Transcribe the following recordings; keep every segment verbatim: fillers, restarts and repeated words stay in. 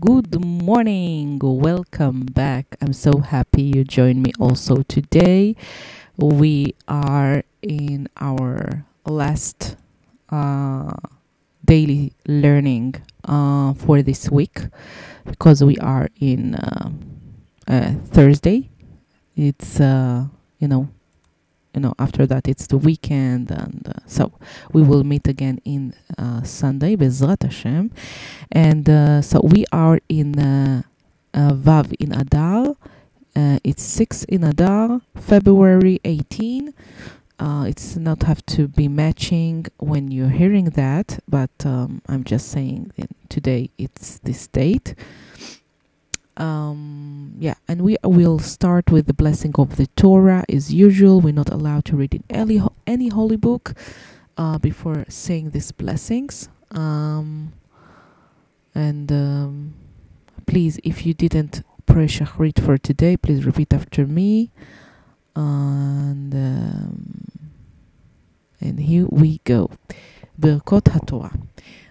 Good morning. Welcome back. I'm so happy you joined me also today. We are in our last uh, daily learning uh, for this week because we are in uh, uh, Thursday. It's, uh, you know, you know, after that it's the weekend, and uh, so we will meet again in uh, Sunday, Bezrat Hashem. And uh, so we are in uh, uh, Vav in Adar. Uh, it's six in Adar, February eighteenth. Uh, it's not have to be matching when you're hearing that, but um, I'm just saying that today it's this date. Um, yeah, and we will start with the blessing of the Torah as usual. We're not allowed to read in any, any holy book uh, before saying these blessings. Um, and um, please, if you didn't pray Shachrit for today, please repeat after me. And, um, and here we go. Birkat HaTorah.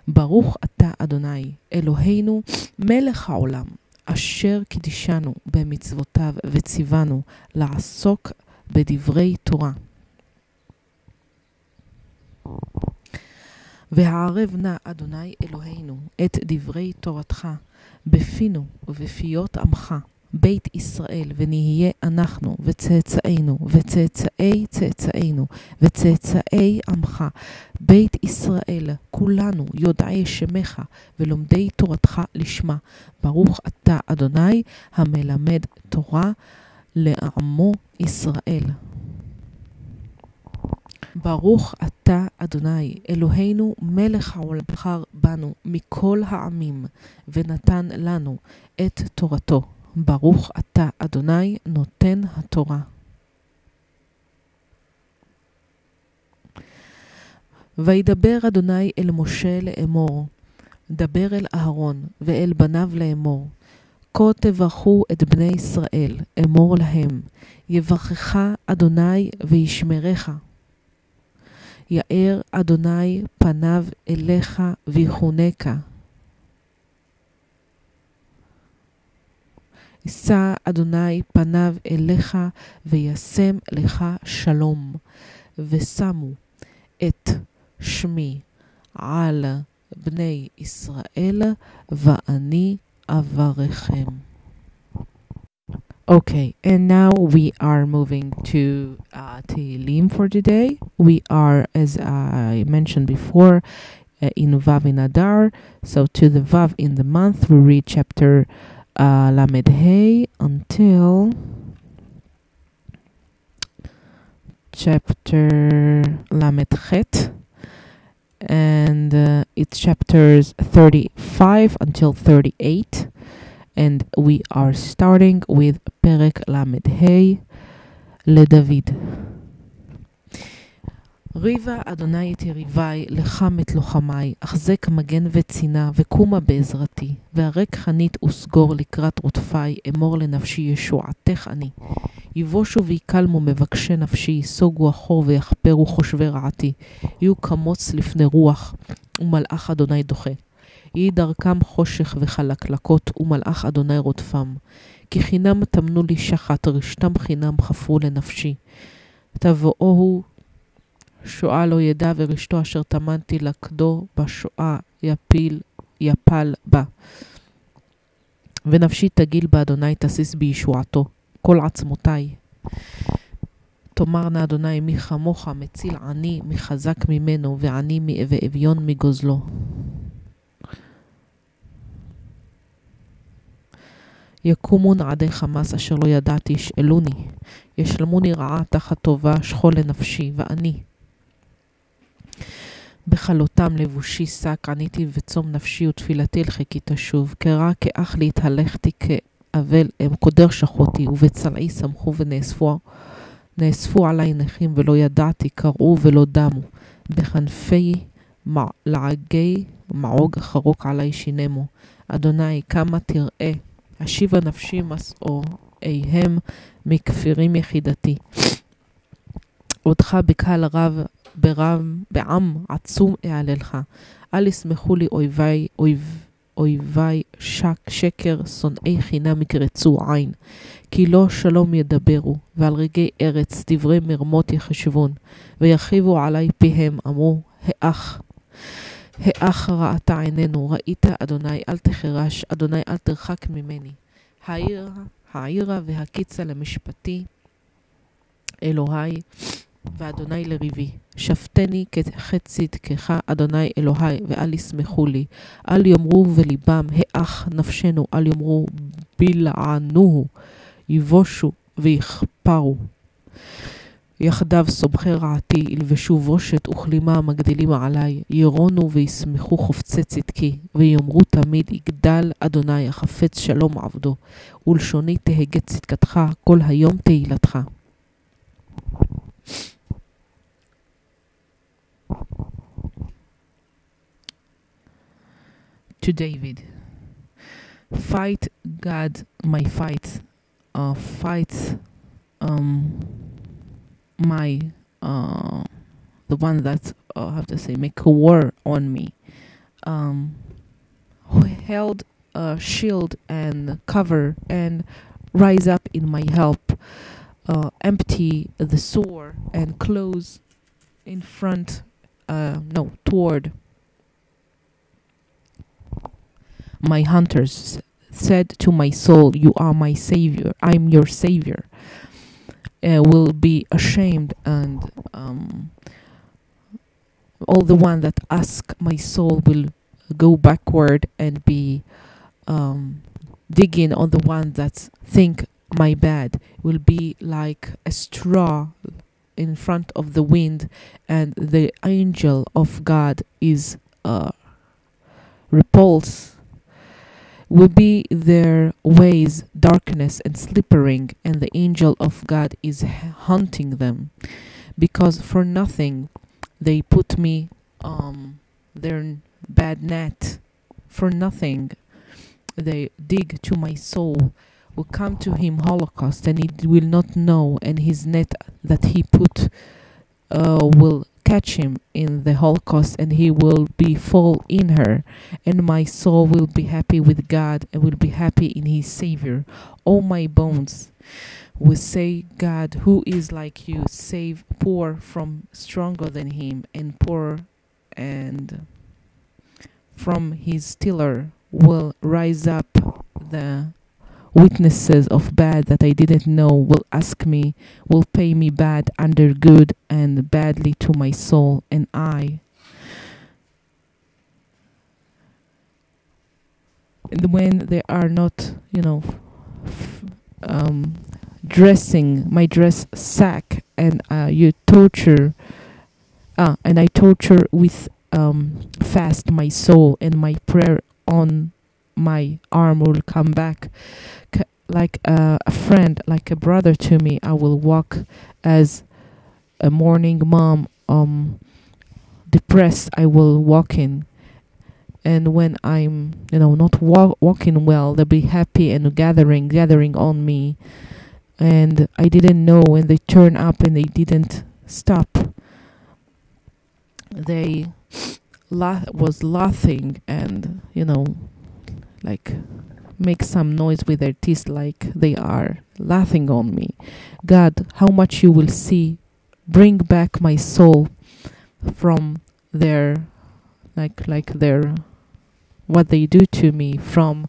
Baruch Ata Adonai, Eloheinu, Melech HaOlam. אשר קדישנו במצוותיו וציוונו לעסוק בדברי תורה. והערב נא אדוני אלוהינו את דברי תורתך בפינו ובפיות עמך, בית ישראל, ונהיה אנחנו וצאצאינו וצאצאי צאצאינו וצאצאי עמך, בית ישראל, כולנו יודעי שמך ולומדי תורתך לשמה. ברוך אתה אדוני המלמד תורה לעמו ישראל. ברוך אתה אדוני אלוהינו מלך העולם, בחר בנו מכל העמים ונתן לנו את תורתו. ברוך אתה אדוני נותן התורה. וידבר אדוני אל משה לאמור, דבר אל אהרון ואל בניו לאמור, כה תברכו את בני ישראל, אמור להם, יברכך אדוני וישמרך, יאר אדוני פניו אליך ויחונקה, ישא אדוני פניו אליך וישם לך שלום. ושמו את שמי על בני ישראל ואני אברכם. Okay, and now we are moving to uh, Tehillim for today. We are, as I mentioned before, uh, in Vav in Adar. So to the Vav in the month, we read chapter Uh, Lamed Hey until chapter Lamed Chet, and uh, it's chapters thirty-five until thirty-eight, and we are starting with Perek Lamed Hey LeDavid. ריבה אדוני את יריבי, לחם את לוחמי, אחזק מגן וצינה, וקומה בעזרתי, והרק חנית וסגור לקראת רוטפי, אמור לנפשי ישועתך אני. יבושו ויקלמו מבקשי נפשי, סוגו אחור ויחפרו חושבי רעתי, יהיו כמוץ לפני רוח, ומלאך אדוני דוחה. יהי דרכם חושך וחלקלקות, ומלאך אדוני רוטפם. כי חינם תמנו לי שחת, רשתם חינם חפרו לנפשי. תבואו שואה לא ידע, ורשתו אשר תמנתי לקדו בשואה יפיל, יפל בה. ונפשי תגיל באדוני, תסיס בישועתו, כל עצמותיי. תאמרנה אדוני, מי חמוך, מציל עני, מי חזק ממנו, ועני ואביון מגוזלו. יקומון עדי חמאס אשר לא ידעתי, ישאלוני, ישלמוני רעה תחת טובה, שכול לנפשי, ואני בחלותם לבושי שק, עניתי וצום נפשי ותפילתי לחכית שוב, קרא כאח להתהלכתי, כאבל הם קודר שחותי, ובצלעי שמחו ונאספו, נאספו עלי נכים ולא ידעתי, קראו ולא דמו, בחנפי לעגי מעוג חרוק עלי שינמו. אדוני כמה תראה, השיבה נפשי מסעוריהם מכפירים יחידתי. עודך בקהל רב, ברב, בעם עצום אעללך. אל ישמחו לי אויבי, אויב, אויבי שק שקר שונאי חינם יקרצו עין, כי לא שלום ידברו, ועל רגעי ארץ דברי מרמות יחשבון, ויחיבו עלי פיהם, אמרו, האח, האח ראית עינינו, ראית אדוני, אל תחרש, אדוני אל תרחק ממני, העיר, העירה והקיצה למשפטי, אלוהי, ואדוני לריבי, שפטני כצדקך, אדוני אלוהי, ואל ישמחו לי. אל יאמרו וליבם, האח נפשנו, אל יאמרו בלענוהו, יבושו ויכפרו. יחדיו סומכי רעתי, ילבשו בושת וכלימה מגדילים עלי, ירונו וישמחו חופצי צדקי, ויאמרו תמיד יגדל אדוני, החפץ שלום עבדו, ולשוני תהגה צדקתך, כל היום תהילתך. To David, fight God my fight, uh, fight um, my uh, the one that uh, I have to say make a war on me, um, who held a shield and cover and rise up in my help. Uh, empty the sword and close in front, uh, no, toward my hunters, said to my soul, you are my savior, I'm your savior, uh, will be ashamed, and um, all the one that ask my soul will go backward and be um, digging on the one that think my bad will be like a straw in front of the wind, and the angel of God is uh, repulse. Will be their ways darkness and slippering, and the angel of God is hunting them, because for nothing they put me um their bad net, for nothing they dig to my soul. Will come to him holocaust, and he will not know, and his net that he put uh, will catch him in the holocaust, and he will be fall in her, and my soul will be happy with God, and will be happy in his Savior. All my bones will say, God, who is like you, save poor from stronger than him, and poor and from his tiller will rise up the witnesses of bad that I didn't know, will ask me, will pay me bad under good and badly to my soul, and I. And when they are not, you know, f- um, dressing my dress sack, and uh, you torture, ah, and I torture with um, fast my soul, and my prayer on my arm will come back C- like uh, a friend, like a brother to me. I will walk as a mourning mom, um, depressed I will walk in, and when I'm, you know, not wa- walking well, they'll be happy and gathering, gathering on me, and I didn't know, and they turn up and they didn't stop. They la- was laughing and, you know, like make some noise with their teeth like they are laughing on me. God, how much you will see, bring back my soul from their like like their what they do to me, from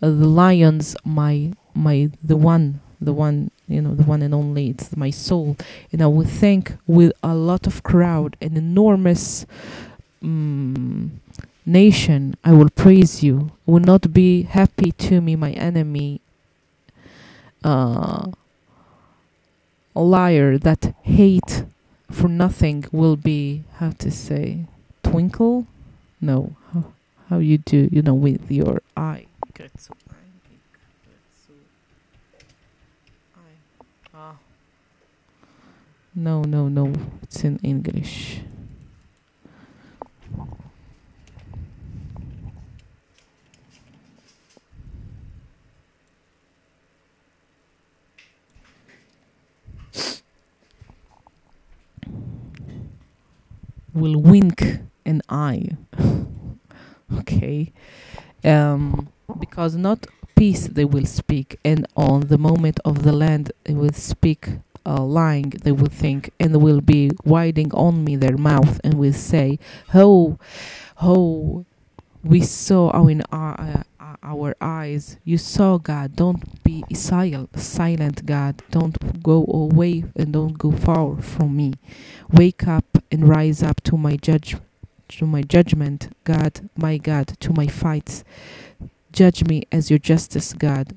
uh, the lions, my my the one the one you know, the one and only, it's my soul. And I will thank with a lot of crowd, an enormous um, nation, I will praise you. Will not be happy to me, my enemy, uh, a liar that hate for nothing will be, how to say, twinkle? No, how, how you do, you know, with your eye. No, no, no, it's in English. Will wink an eye. Okay, um, because not peace they will speak, and on the moment of the land they will speak uh, lying, they will think, and will be widening on me their mouth, and will say, Ho, ho, we saw our, uh, our eyes, you saw God, don't be silent, God, don't go away and don't go far from me. Wake up and rise up to my judge, to my judgment, God, my God, to my fights. Judge me as your justice, God.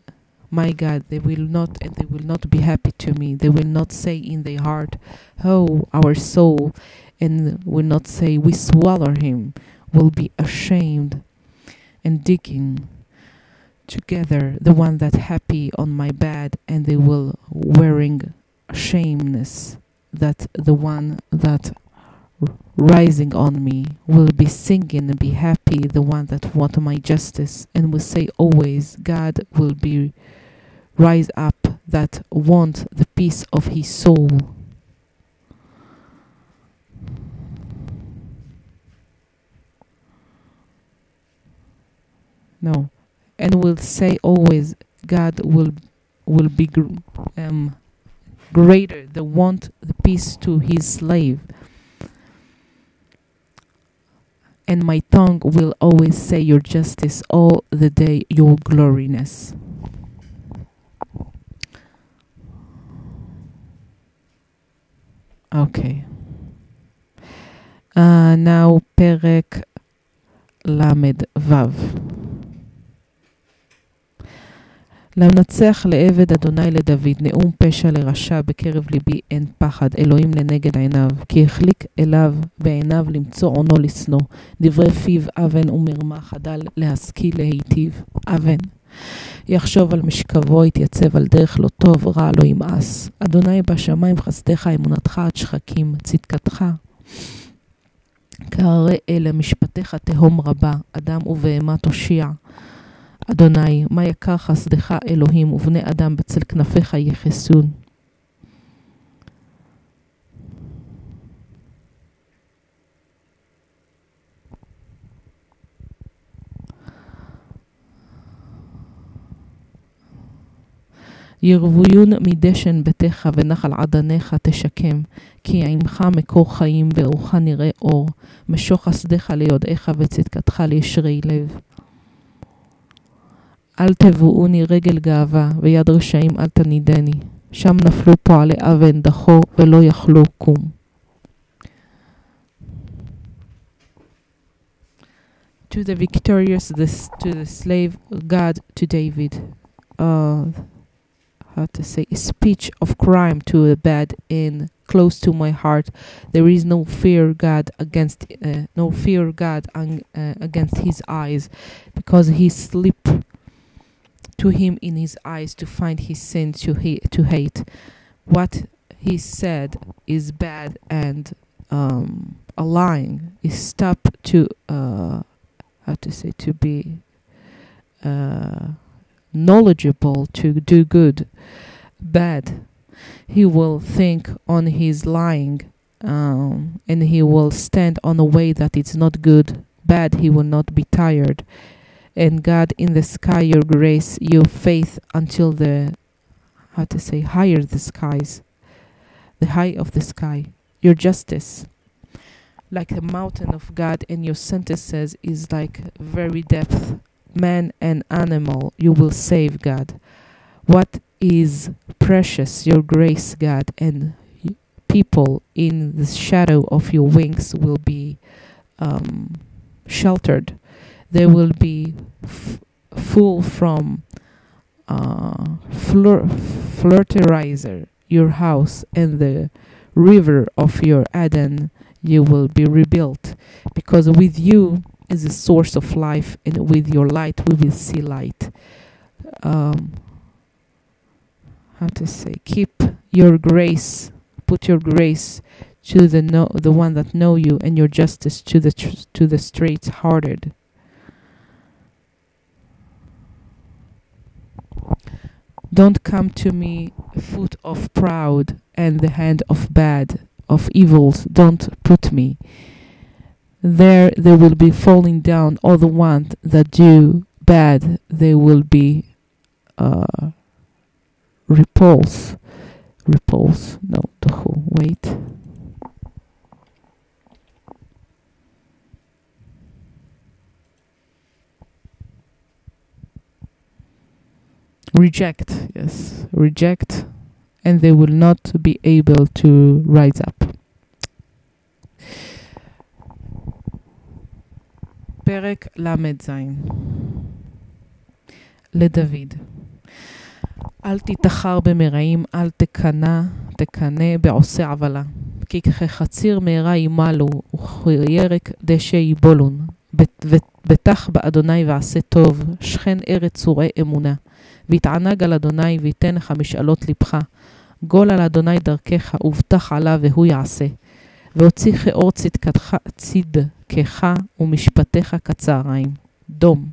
My God, they will not, and they will not be happy to me. They will not say in their heart, Oh, our soul, and will not say, we swallow him, will be ashamed and digging together the one that happy on my bed, and they will wearing shameness that the one that rising on me will be singing and be happy, the one that want my justice, and will say always, God will be rise up that want the peace of his soul. No, and will say always, God will will be gr um, greater, the want the peace to his slave. And my tongue will always say your justice all the day, your gloriness. Okay. Uh, now Perek Lamed Vav. למנצח לעבד אדוני לדוד, נאום פשע לרשע בקרב ליבי אין פחד, אלוהים לנגד עיניו, כי החליק אליו בעיניו למצוא עונו לשנוא, דברי פיו אבן ומרמה חדל להשכיל להיטיב, אבן. יחשוב על משכבו, יתייצב על דרך לא טוב, רע לא ימאס. אדוני בשמיים חסדך, אמונתך עד שחקים, צדקתך. כהרי אלה משפטיך תהום רבה, אדם ובהמה תושיע. אדוני, מה יקר חסדך אלוהים, ובני אדם בצל כנפיך יחסון. ירוויון מדשן ביתך ונחל עדניך תשקם, כי עמך מקור חיים ואורך נראה אור, משוך חסדך ליודעך וצדקתך לישרי לב. אל תבואוני רגל גאווה, ויד רשעים אל תנידני. שם נפלו פועלי אבן דחו, ולא יכלו קום. To the victorious, this, to the slave, God, to David. Uh, how to say, a speech of crime to the bad in close to my heart. There is no fear God against, uh, no fear God un, uh, against his eyes, because he sleep. To him in his eyes to find his sin to he to hate. What he said is bad and um, a lying is stop to uh, how to say to be uh, knowledgeable to do good. Bad, he will think on his lying um, and he will stand on a way that it's not good. Bad, he will not be tired. And God in the sky, your grace, your faith until the, how to say, higher the skies, the high of the sky, your justice. Like the mountain of God, and your sentences is like very depth, man and animal, you will save God. What is precious, your grace, God, and people in the shadow of your wings will be um, sheltered. They will be f full from uh, flur fertilizer, your house, and the river of your Adan, you will be rebuilt. Because with you is the source of life, and with your light we will see light. Um, how to say? Keep your grace, put your grace to the no the one that know you, and your justice to the tr to the straight-hearted. Don't come to me foot of proud and the hand of bad, of evils. Don't put me. There they will be falling down all the ones that do bad, they will be uh, repulsed. Repulse, no, tohu, wait. Reject, yes, reject, and they will not be able to rise up. Perek Lamed Zain. לדוד. אל תתחר במרעים, אל תקנה, תקנה בעושה עוולה. כי כחציר מהרה ימלו, וכירק דשא יבולון. בטח באדוני ועשה טוב, שכן ארץ וראה אמונה. ויתענג על אדוני ויתן לך משאלות לבך. גול על אדוני דרכך, ובטח עליו והוא יעשה. והוציא כאור צדקתך, צדקך ומשפטיך כצהריים. דום.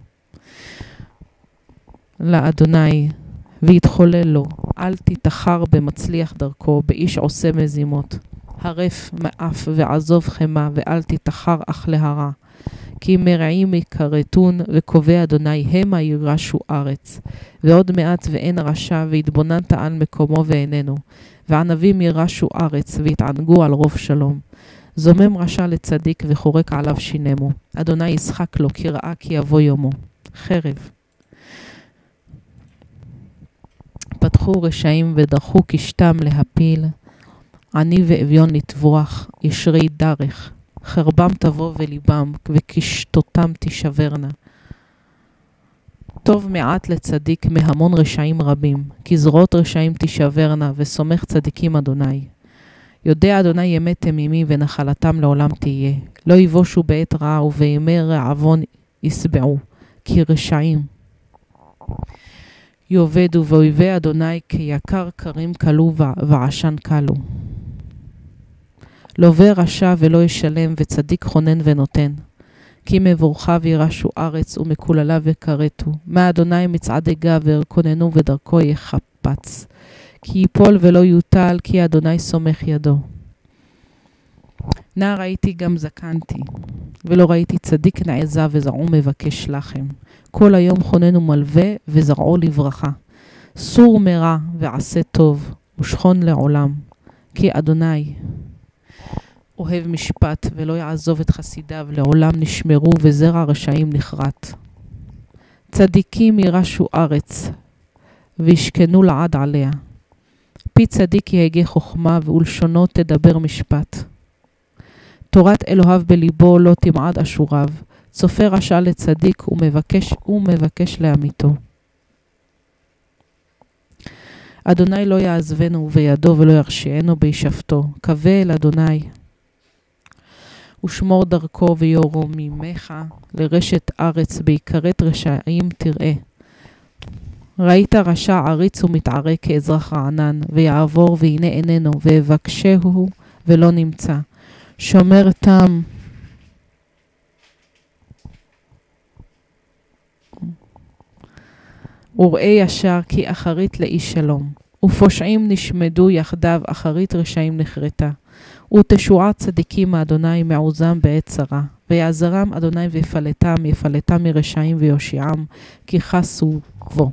לאדוני, ויתחולל לו, אל תתחר במצליח דרכו, באיש עושה מזימות. הרף מאף ועזוב חמה, ואל תתחר אך להרע. כי מרעים יכרתון, וקובע אדוני, המה ירשו ארץ. ועוד מעט ואין רשע, והתבוננת על מקומו ואיננו. וענבים ירשו ארץ, והתענגו על רוב שלום. זומם רשע לצדיק, וחורק עליו שינמו. אדוני ישחק לו, כי ראה כי יבוא יומו. חרב. פתחו רשעים ודרכו כשתם להפיל, עני ואביון לטבוח, ישרי דרך. חרבם תבוא וליבם, וכשתותם תשברנה. טוב מעט לצדיק מהמון רשעים רבים, כי זרועות רשעים תשברנה, וסומך צדיקים אדוני. יודע אדוני אמת תמימי, ונחלתם לעולם תהיה. לא יבושו בעת רעה, ובימי רעבון יסבעו, כי רשעים יאבדו, ואויבי אדוני כיקר קרים קלו ועשן קלו. לווה רשע ולא ישלם, וצדיק חונן ונותן. כי מבורחיו ירשו ארץ, ומקולליו יכרתו. מהאדוני מצעדי גבר, כוננו ודרכו יחפץ. כי ייפול ולא יוטל, כי אדוני סומך ידו. נער הייתי גם זקנתי, ולא ראיתי צדיק נעזב וזרעו מבקש לחם. כל היום חונן ומלווה וזרעו לברכה. סור מרע ועשה טוב, ושכון לעולם. כי אדוני אוהב משפט ולא יעזוב את חסידיו, לעולם נשמרו וזרע רשעים נחרט. צדיקים ירשו ארץ וישכנו לעד עליה. פי צדיק יהגה חוכמה ולשונו תדבר משפט. תורת אלוהיו בליבו לא תמעד אשוריו. צופה רשע לצדיק ומבקש ומבקש לעמיתו. אדוני לא יעזבנו וידו ולא ירשיענו בישפטו. קווה אל אדוני ושמור דרכו ויורו ממך לרשת ארץ, בעיקרת רשעים תראה. ראית רשע עריץ ומתערה כאזרח רענן, ויעבור והנה איננו, ויבקשהו ולא נמצא. שומר תם וראה ישר, כי אחרית לאיש שלום. ופושעים נשמדו יחדיו, אחרית רשעים נחרטה. ותשועת צדיקים אדוני מעוזם בעת צרה. ויעזרם אדוני ויפלתם, יפלתם מרשעים ויושיעם, כי חסו בו.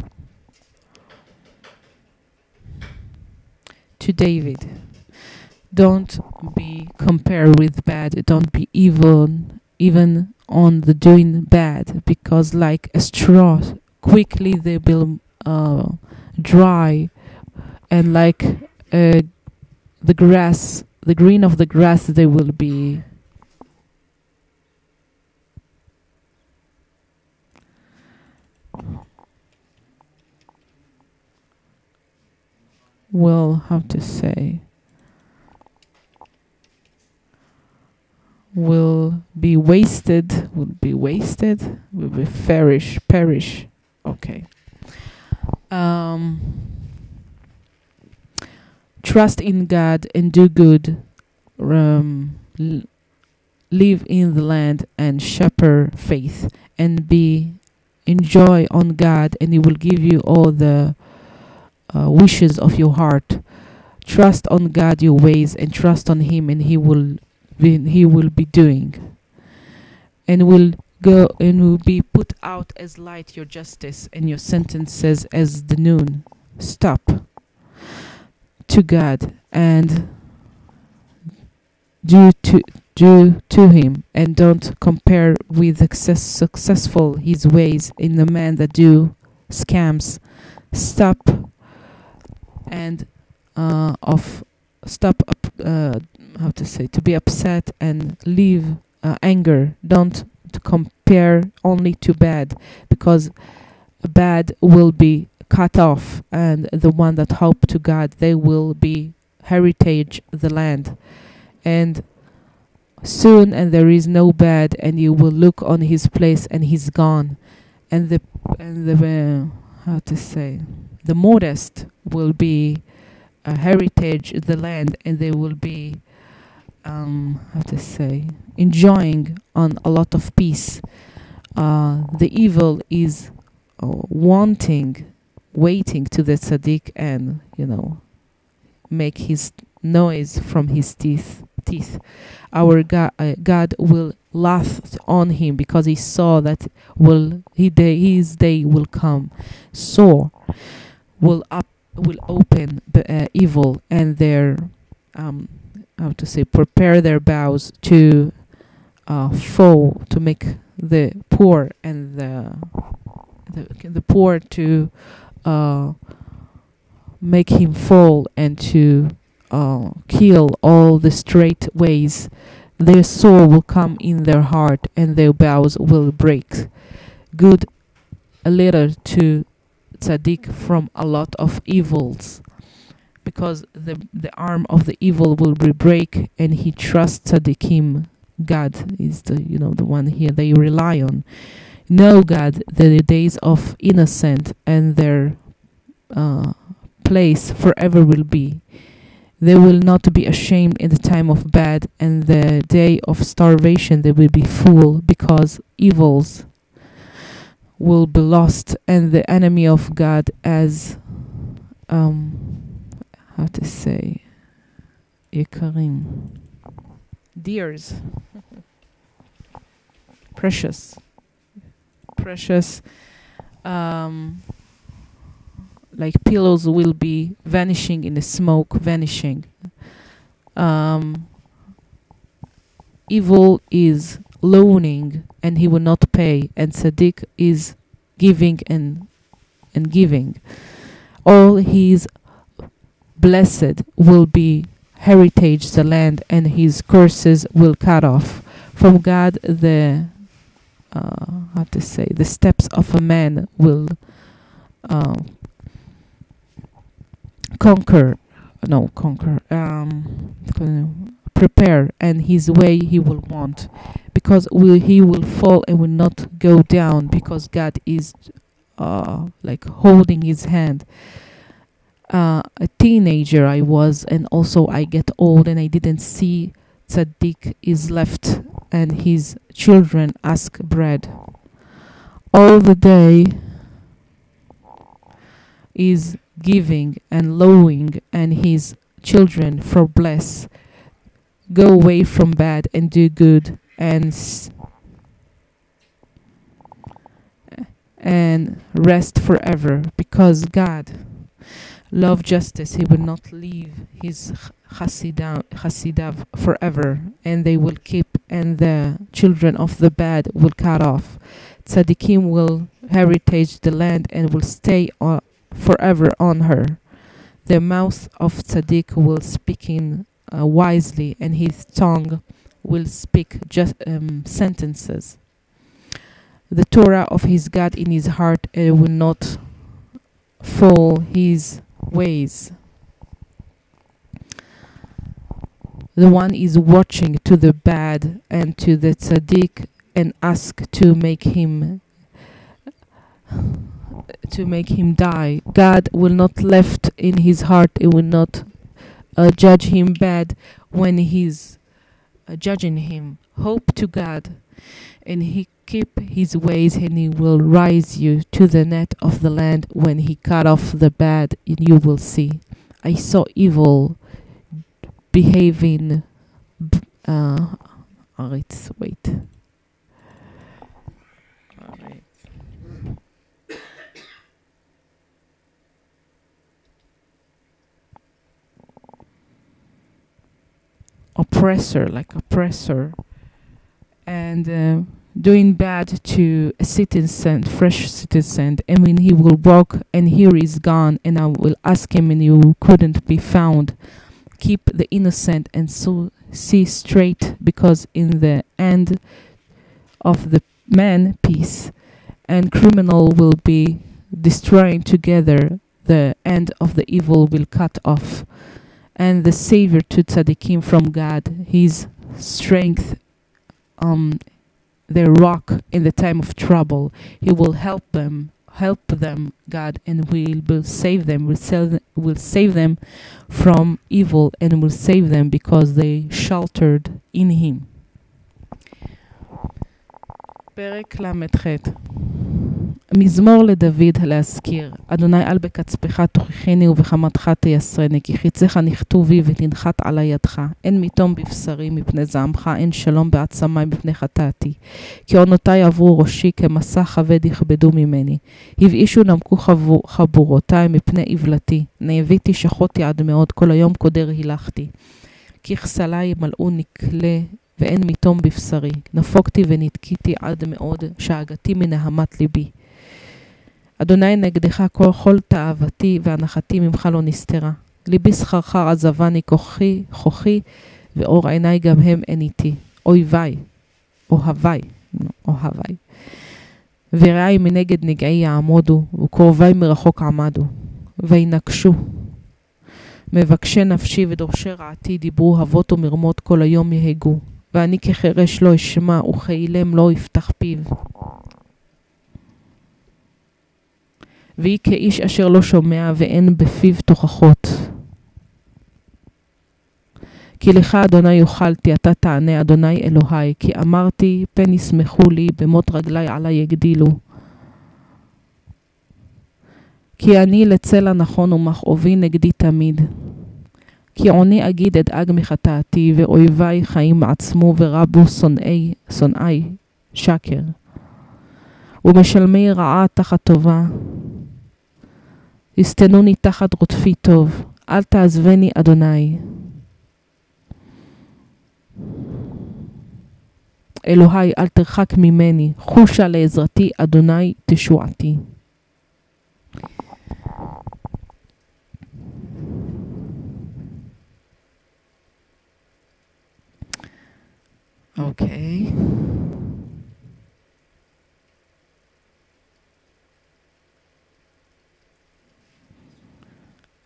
To David. Don't be compared with bad. Don't be evil, even on the doing bad, because like a straw, quickly they will uh, dry, and like uh, the grass, the green of the grass, they will be well. How to say? Will be wasted. Will be wasted. Will be perish. Perish. Okay. Um, trust in God and do good. Um, l- live in the land and shepherd faith, and be enjoy on God, and He will give you all the uh, wishes of your heart. Trust on God your ways, and trust on Him, and He will be, He will be doing, and will go and will be put out as light your justice and your sentences as the noon. Stop to God and do to do to him, and don't compare with success, successful his ways in the man that do scams. Stop and uh, of stop up, uh, how to say to be upset and leave uh, anger. Don't to compare only to bad, because bad will be cut off, and the one that hope to God, they will be heritage the land, and soon and there is no bad, and you will look on his place and he's gone, and the and the uh, how to say the modest will be a heritage the land, and they will be um how to say enjoying on a lot of peace. Uh, the evil is uh, wanting, waiting to the tzaddik, and you know, make his noise from his teeth. Teeth, our God, uh, God will laugh on him, because he saw that will he day, his day will come. So will up will open the uh, evil and their um. How to say prepare their bows to uh, fall, to make the poor and the the, the poor to uh, make him fall, and to uh, kill all the straight ways. Their soul will come in their heart, and their bows will break. Good a letter to tzaddik from a lot of evils, because the the arm of the evil will be break, and he trusts tzaddikim. God is the you know the one here they rely on. Know God, the days of innocent, and their uh, place forever will be. They will not be ashamed in the time of bad, and the day of starvation they will be full, because evils will be lost, and the enemy of God as um. How to say, Yekarim, dears, precious, precious, um, like pillows will be vanishing in the smoke, vanishing. Um, evil is loaning, and he will not pay, and tzaddik is giving and and giving. All his blessed will be heritage the land, and his curses will cut off from God. The uh, how to say the steps of a man will uh, conquer, no conquer, um, prepare, and his way he will want, because will he will fall and will not go down, because God is uh, like holding his hand. Uh, a teenager I was, and also I get old, and I didn't see tzaddik is left, and his children ask bread. All the day is giving and lowing, and his children for bless. Go away from bad and do good, and s and rest forever, because God love justice, he will not leave his chassidav, chassidav forever, and they will keep, and the children of the bad will cut off. Tzaddikim will heritage the land, and will stay uh, forever on her. The mouth of tzaddik will speak in uh, wisely, and his tongue will speak just um, sentences. The Torah of his God in his heart, and uh, will not fall his ways. The one is watching to the bad and to the tzaddik, and ask to make him to make him die. God will not left in his heart, it will not uh, judge him bad when he's uh, judging him. Hope to God, and he keep his ways, and he will rise you to the net of the land. When he cut off the bad, and you will see. I saw evil behaving. B uh, wait. oppressor, like oppressor, and uh, doing bad to a citizen, fresh citizen, and when he will walk and here is gone, and I will ask him and you couldn't be found. Keep the innocent and so see straight, because in the end of the man, peace, and criminal will be destroying together. The end of the evil will cut off, and the savior to tzaddikim from God, his strength, um, their rock in the time of trouble. He will help them, help them, God, and we will save them. Will save, will save them from evil, and will save them because they sheltered in Him. פרק למ"ח מזמור לדוד להזכיר אדוני על בקצפך תוכיחני ובחמתך תייסרני כי חיצך נכתובי ותנחת על ידך אין מיתום בבשרי מפני זעמך אין שלום בעצמי מפני חטאתי כי עונותי עברו ראשי כמסע כבד יכבדו ממני הבאישו נמקו חבורותיי מפני עוולתי נאביתי שחותי עד מאוד כל היום קודר הילכתי כי כסלי מלאו נקלה ואין מיתום בבשרי, נפוקתי ונתקיתי עד מאוד, שאגתי מנהמת ליבי. אדוני נגדך כל תאוותי והנחתי ממך לא נסתרה. ליבי סחרחר עזבני כוחי, כוחי, ואור עיני גם הם אין איתי. אויבי, אוהבי, אוהבי. ורעי מנגד נגעי יעמודו, וקרובי מרחוק עמדו, וינקשו. מבקשי נפשי ודורשי רעתי דיברו הבות ומרמות כל היום יהגו, ואני כחרש לא אשמע וכאילם לא יפתח פיו. והיא כאיש אשר לא שומע ואין בפיו תוכחות. כי לך אדוני יאכלתי, אתה תענה אדוני אלוהי, כי אמרתי פן ישמחו לי במות רגלי עלי יגדילו. כי אני לצלע נכון ומכאובי נגדי תמיד. כי עוני אגיד אדאג מחטאתי, ואויבי חיים עצמו ורבו שונאי, שונאי, שקר. ומשלמי רעה תחת טובה. הסתנוני תחת רודפי טוב, אל תעזבני אדוני. אלוהי אל תרחק ממני, חושה לעזרתי אדוני תשועתי. Okay.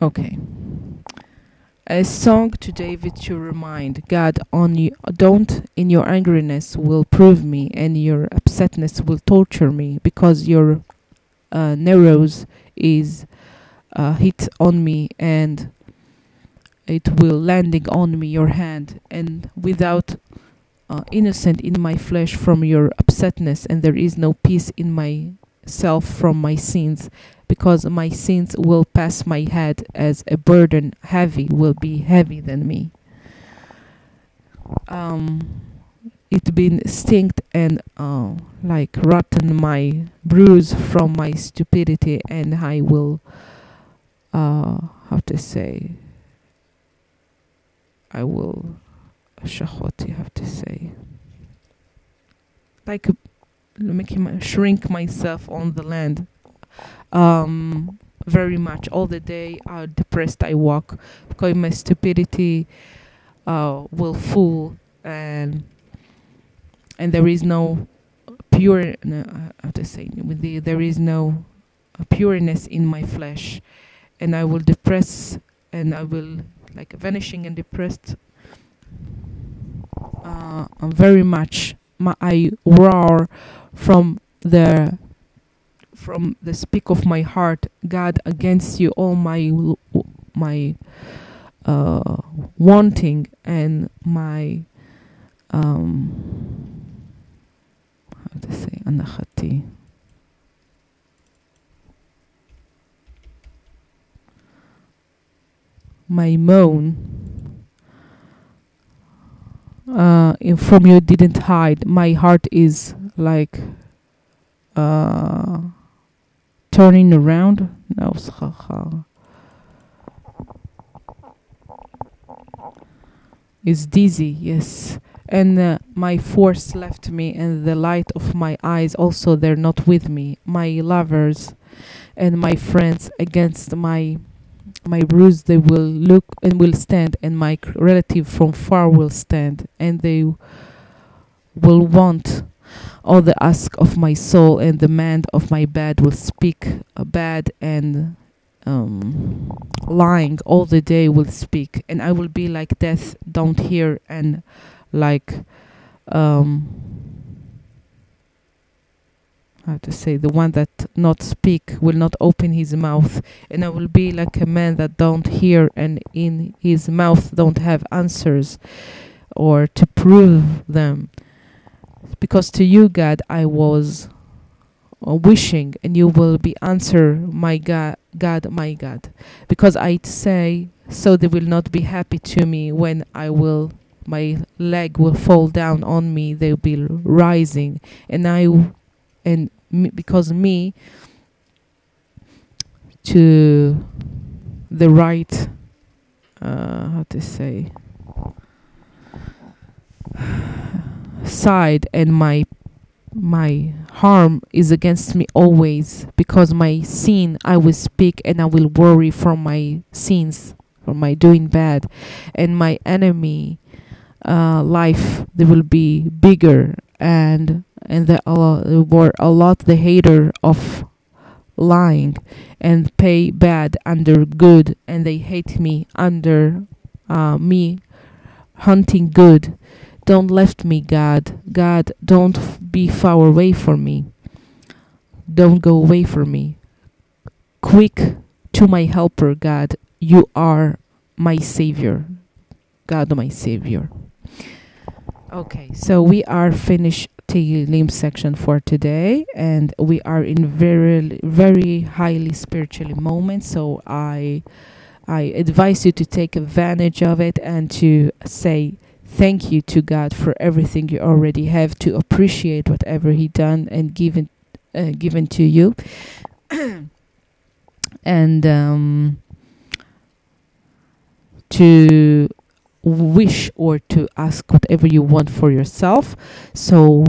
Okay. A song to David to remind God on you, don't in your angriness will prove me, and your upsetness will torture me, because your uh, narrows is uh, hit on me, and it will landing on me your hand, and without Uh, innocent in my flesh from your upsetness, and there is no peace in myself from my sins, because my sins will pass my head as a burden heavy will be heavy than me. Um, it been stinked and uh, like rotten my bruise from my stupidity, and I will uh, how to say I will Shachot, you have to say. Like uh, making shrink myself on the land um, very much. All the day, uh, depressed I walk, because my stupidity uh, will fool, and and there is no pure. No, I have to say, with the, there is no pureness in my flesh, and I will depress, and I will like vanishing and depressed. Uh, very much, my, I roar from the from the speak of my heart. God, against you, all my my uh, wanting and my um, how to say anachati. My moan. Uh, from you didn't hide. My heart is like uh, turning around. No, is dizzy, yes. And uh, my force left me, and the light of my eyes also, they're not with me. My lovers and my friends against my my bruise, they will look and will stand, and my relative from far will stand, and they will want all the ask of my soul, and the man of my bed will speak uh, bad and um lying all the day will speak, and I will be like death, don't hear, and like um I have to say, the one that not speak will not open his mouth, and I will be like a man that don't hear, and in his mouth don't have answers or to prove them. Because to you, God, I was uh, wishing, and you will be answer, my God, God, my God. Because I say, so they will not be happy to me when I will, my leg will fall down on me, they will be rising. And I, w and m because me, to the right, uh, how to say, side, and my my harm is against me always, because my sin I will speak, and I will worry from my sins, from my doing bad, and my enemy uh life, they will be bigger, and and there were a lot the hater of lying, and pay bad under good, and they hate me under uh me hunting good. Don't left me, God. God, don't f be far away from me. Don't go away from me. Quick to my helper, God. You are my Savior. God, my Savior. Okay, so we are finished Tehillim section for today. And we are in very, very highly spiritual moment. So I, I advise you to take advantage of it, and to say thank you to God for everything you already have, to appreciate whatever he done and given uh, given to you. And um, to wish or to ask whatever you want for yourself. So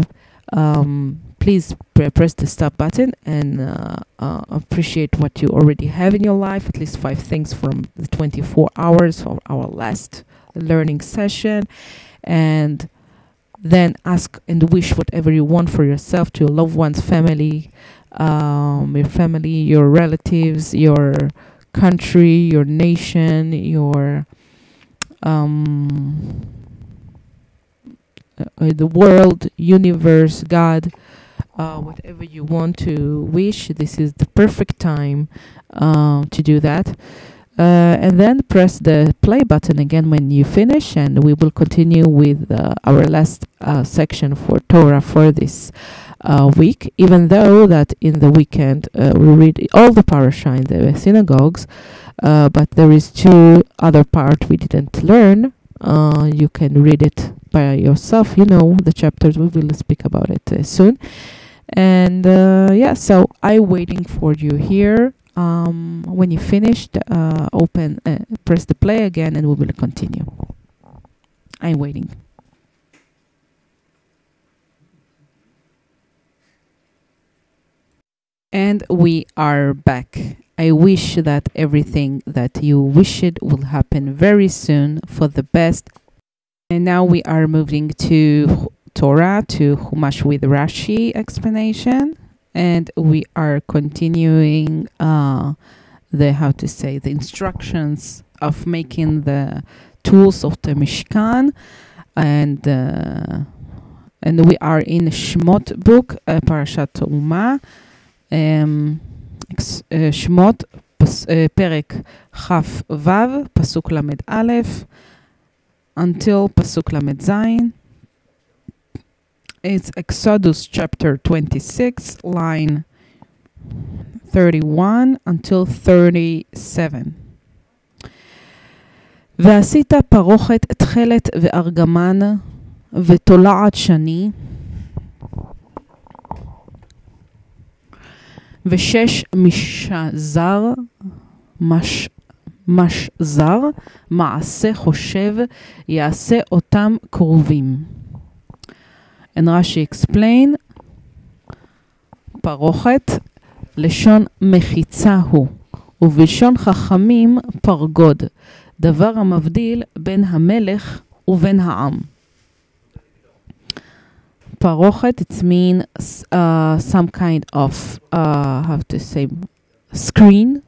um, please pre press the stop button, and uh, uh, appreciate what you already have in your life, at least five things from the twenty-four hours of our last learning session, and then ask and wish whatever you want for yourself, to your loved ones, family, um, your family, your relatives, your country, your nation, your um, uh, the world, universe, God, uh, whatever you want to wish. This is the perfect time uh, to do that. Uh, and then press the play button again when you finish, and we will continue with uh, our last uh, section for Torah for this uh, week. Even though that in the weekend uh, we read all the parasha in the synagogues, uh, but there is two other part we didn't learn. Uh, you can read it by yourself. You know the chapters. We will speak about it uh, soon. And uh, yeah, so I'm waiting for you here. Um, when you finished, uh, open, uh, press the play again, and we will continue. I'm waiting. And we are back. I wish that everything that you wished will happen very soon for the best. And now we are moving to Torah, to Humash with Rashi explanation. And we are continuing uh, the, how to say, the instructions of making the tools of the Mishkan. And uh, and we are in Shmot book, uh, Parashat Tumah, um, uh, Shmot, pas, uh, Perek Chaf Vav, Pasuk Lamed Aleph, until Pasuk Lamed Zain. It's Exodus chapter twenty-six, line thirty-one until thirty-seven. ועשית פרוכת תכלת וארגמן ותולעת שני ושש משזר משזר, מעשה חושב, יעשה אותם קרובים. And Rashi explain, פרוכת, לשון מחיצה הוא, ובלשון חכמים פרגוד, דבר המבדיל בין המלך ובין העם. Parochet, it means uh, some kind of, uh, how to say, screen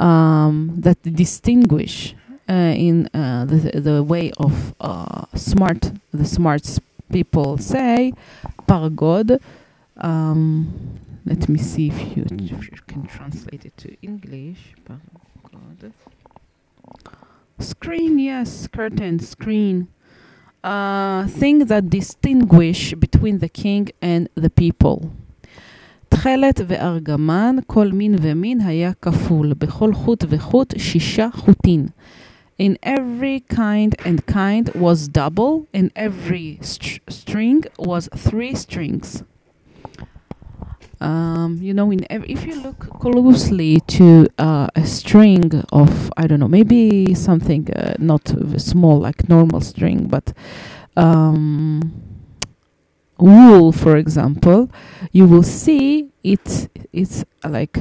um, that distinguish uh, in uh, the, the way of uh, smart, the smart people say, Pargod. Um, let me see if you can translate it to English. Pargod. Screen, yes, curtain, screen. Uh, thing that distinguish between the king and the people. תכלת וארגמן, כל מין ומין היה כפול, בכל חוט וחוט שישה חוטין. In every kind and kind was double, in every st- string was three strings. Um, you know, in ev- if you look closely to uh, a string of, I don't know, maybe something uh, not small like normal string, but um, wool, for example, you will see it, it's like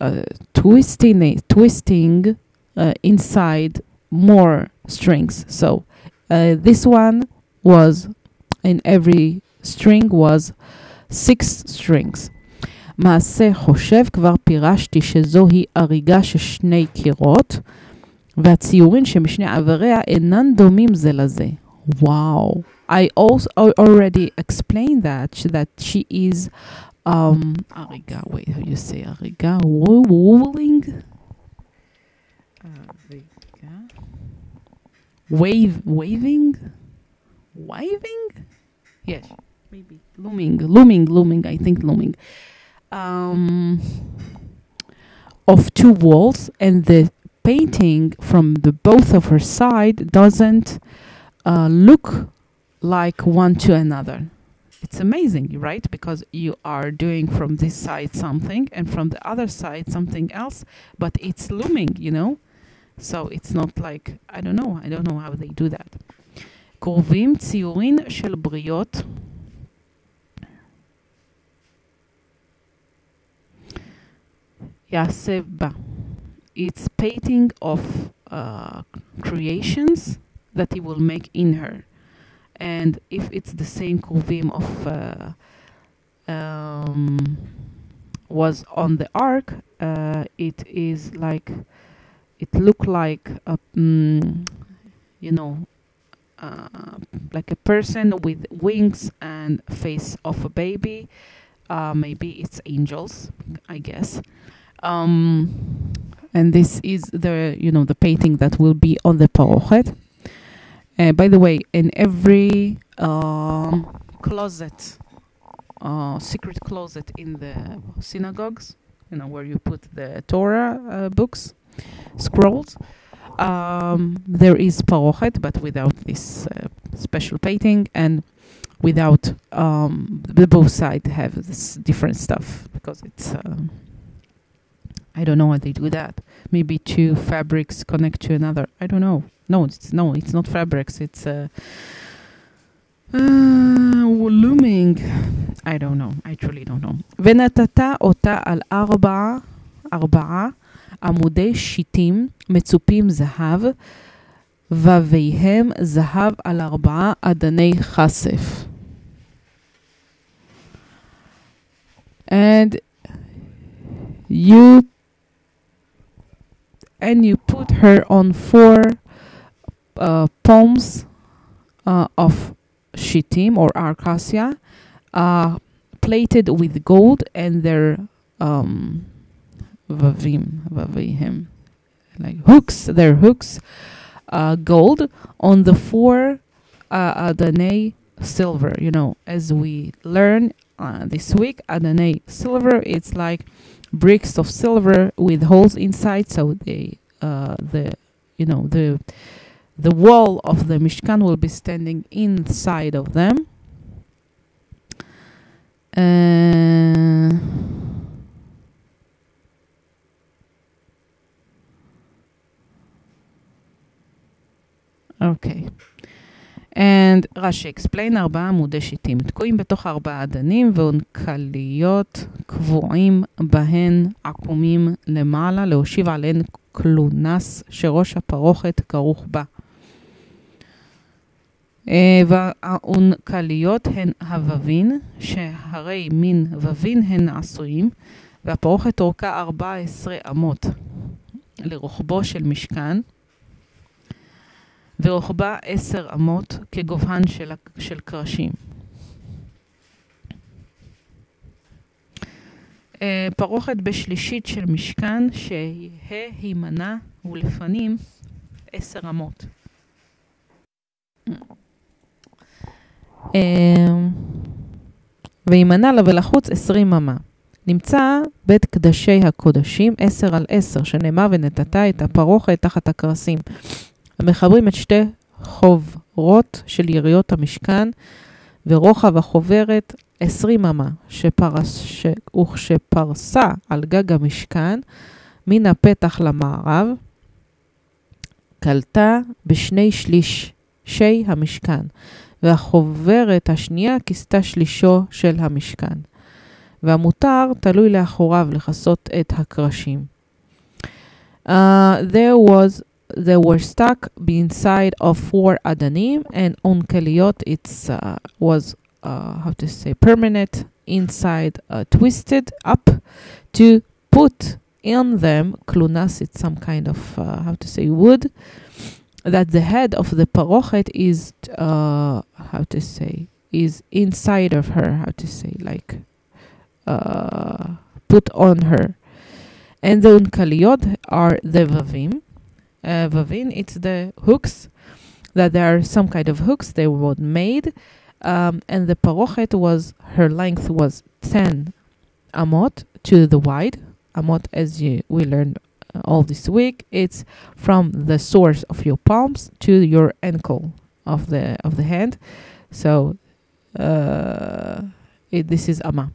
uh, twisting, uh, twisting uh, inside more strings. So uh, this one was, in every string was six strings. מעשה חושב כבר פירשתי שזוהי אריגה ששני קירות והציורים שמשני עבריה אינן דומים זה לזה. Wow. I also already explained that that she is um אריגה, wait, how you say אריגה? Wooling? אריגה. Wave waving? Waving? Yes, maybe looming, looming, looming, I think looming. Um, of two walls, and the painting from the both of her side doesn't uh, look like one to another. It's amazing, right? Because you are doing from this side something and from the other side something else, but it's looming, you know? So it's not like, I don't know, I don't know how they do that. קורבים ציורים של בריות. Yaseba. It's painting of uh, creations that he will make in her. And if it's the same Kuvim of uh, um, was on the ark, uh, it is like, it looked like, a, mm, you know, uh, like a person with wings and face of a baby. Uh, maybe it's angels, I guess. Um, and this is the, you know, the painting that will be on the parochet. Uh, by the way, in every uh, closet, uh, secret closet in the synagogues, you know, where you put the Torah uh, books, scrolls, um, there is parochet, but without this uh, special painting and without um, the both sides have this different stuff because it's... Uh, I don't know why they do that. Maybe two fabrics connect to another. I don't know. No, it's no, it's not fabrics. It's uh, uh, looming. I don't know. I truly don't know. ונתתה אותה על ארבע, ארבעה עמודי שיטים מצופים זהב, וביהם זהב על ארבעה אדני חשף. And you. And you put her on four uh, palms uh, of shitim or arcasia, uh, plated with gold, and their um, vavim, vavim, like hooks, their hooks, uh, gold on the four uh, Adanei silver. You know, as we learn uh, this week, Adanei silver. It's like bricks of silver with holes inside, so they, uh, the, you know, the, the wall of the mishkan will be standing inside of them. Uh, אוקיי. And Rashi explain ארבעה עמודי שיטים, תקועים בתוך ארבעה אדנים ועונקליות קבועים בהן עקומים למעלה, להושיב עליהן כלונס שראש הפרוכת כרוך בה. והעונקליות הן הוובין, שהרי מין וובין הן עשויים, והפרוכת אורכה ארבע עשרה אמות לרוחבו של משכן, ורוחבה עשר אמות כגובהן של, של קרשים. פרוכת בשלישית של משכן שהיא הימנה ולפנים עשר אמות. והימנה לה ולחוץ עשרים אמה. נמצא בית קדשי הקודשים עשר על עשר שנאמר ונתתה את הפרוכת תחת הקרסים. המחברים את שתי חוברות של יריות המשכן ורוחב החוברת עשרים אמה, שפרש, וכשפרסה על גג המשכן מן הפתח למערב, קלטה בשני שלישי המשכן, והחוברת השנייה כיסתה שלישו של המשכן, והמותר תלוי לאחוריו לחסות את הקרשים. Uh, there was They were stuck inside of four Adanim, and on Keliot it uh, was, uh, how to say, permanent, inside, uh, twisted up to put in them, Klunas, it's some kind of, uh, how to say, wood, that the head of the Parochet is, uh, how to say, is inside of her, how to say, like, uh, put on her. And the Unkaliot are the Vavim. Uh, Vavin, it's the hooks, that there are some kind of hooks they were made, um, and the parochet was, her length was ten amot to the wide. Amot, as you we learned uh, all this week, it's from the source of your palms to your ankle of the of the hand. So uh, it, this is amah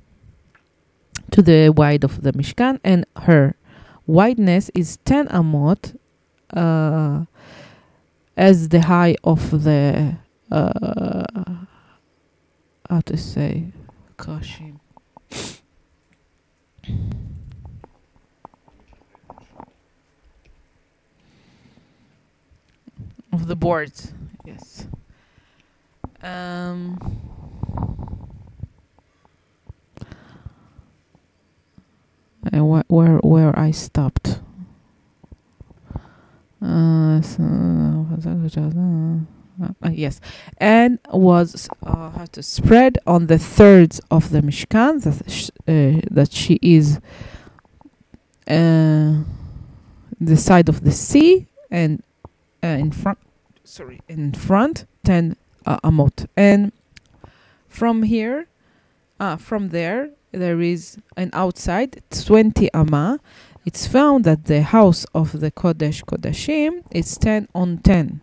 to the wide of the Mishkan, and her wideness is ten amot. Uh, as the high of the uh, how to say Kashim. Of the boards, yes. Um, I wh- where where I stopped. Uh, so, uh, yes, and was uh, how to spread on the thirds of the Mishkan that, sh- uh, that she is uh, the side of the sea, and uh, in front, sorry, in front ten uh, amot, and from here, uh, from there there is an outside twenty amah. It's found that the house of the Kodesh Kodashim is ten on ten.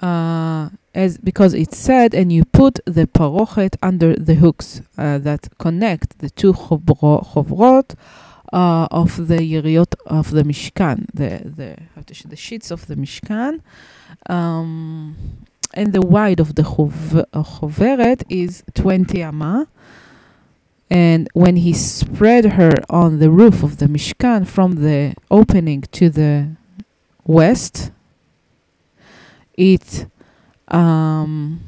Uh, as because it said, and you put the parochet under the hooks uh, that connect the two chovrot uh, of the yeriot of the Mishkan, the the the sheets of the Mishkan, um, and the wide of the choveret is twenty amah. And when he spread her on the roof of the Mishkan from the opening to the west, it, um,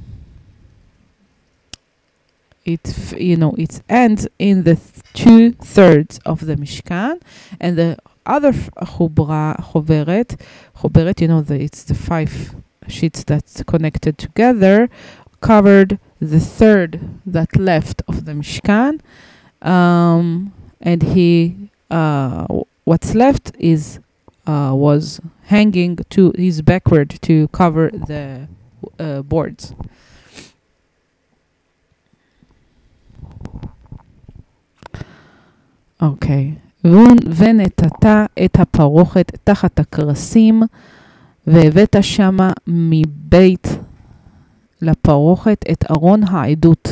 it you know, it ends in the th- two thirds of the Mishkan, and the other chubra choberet, choberet, you know, the, it's the five sheets that's connected together, covered the third that left of the Mishkan, um, and he uh, w- what's left is uh, was hanging to his backward to cover the uh, boards. Okay. ונתתה את הפרוכת תחת הקרסים, והבאת שמה מבית לפרוכת את ארון העדות,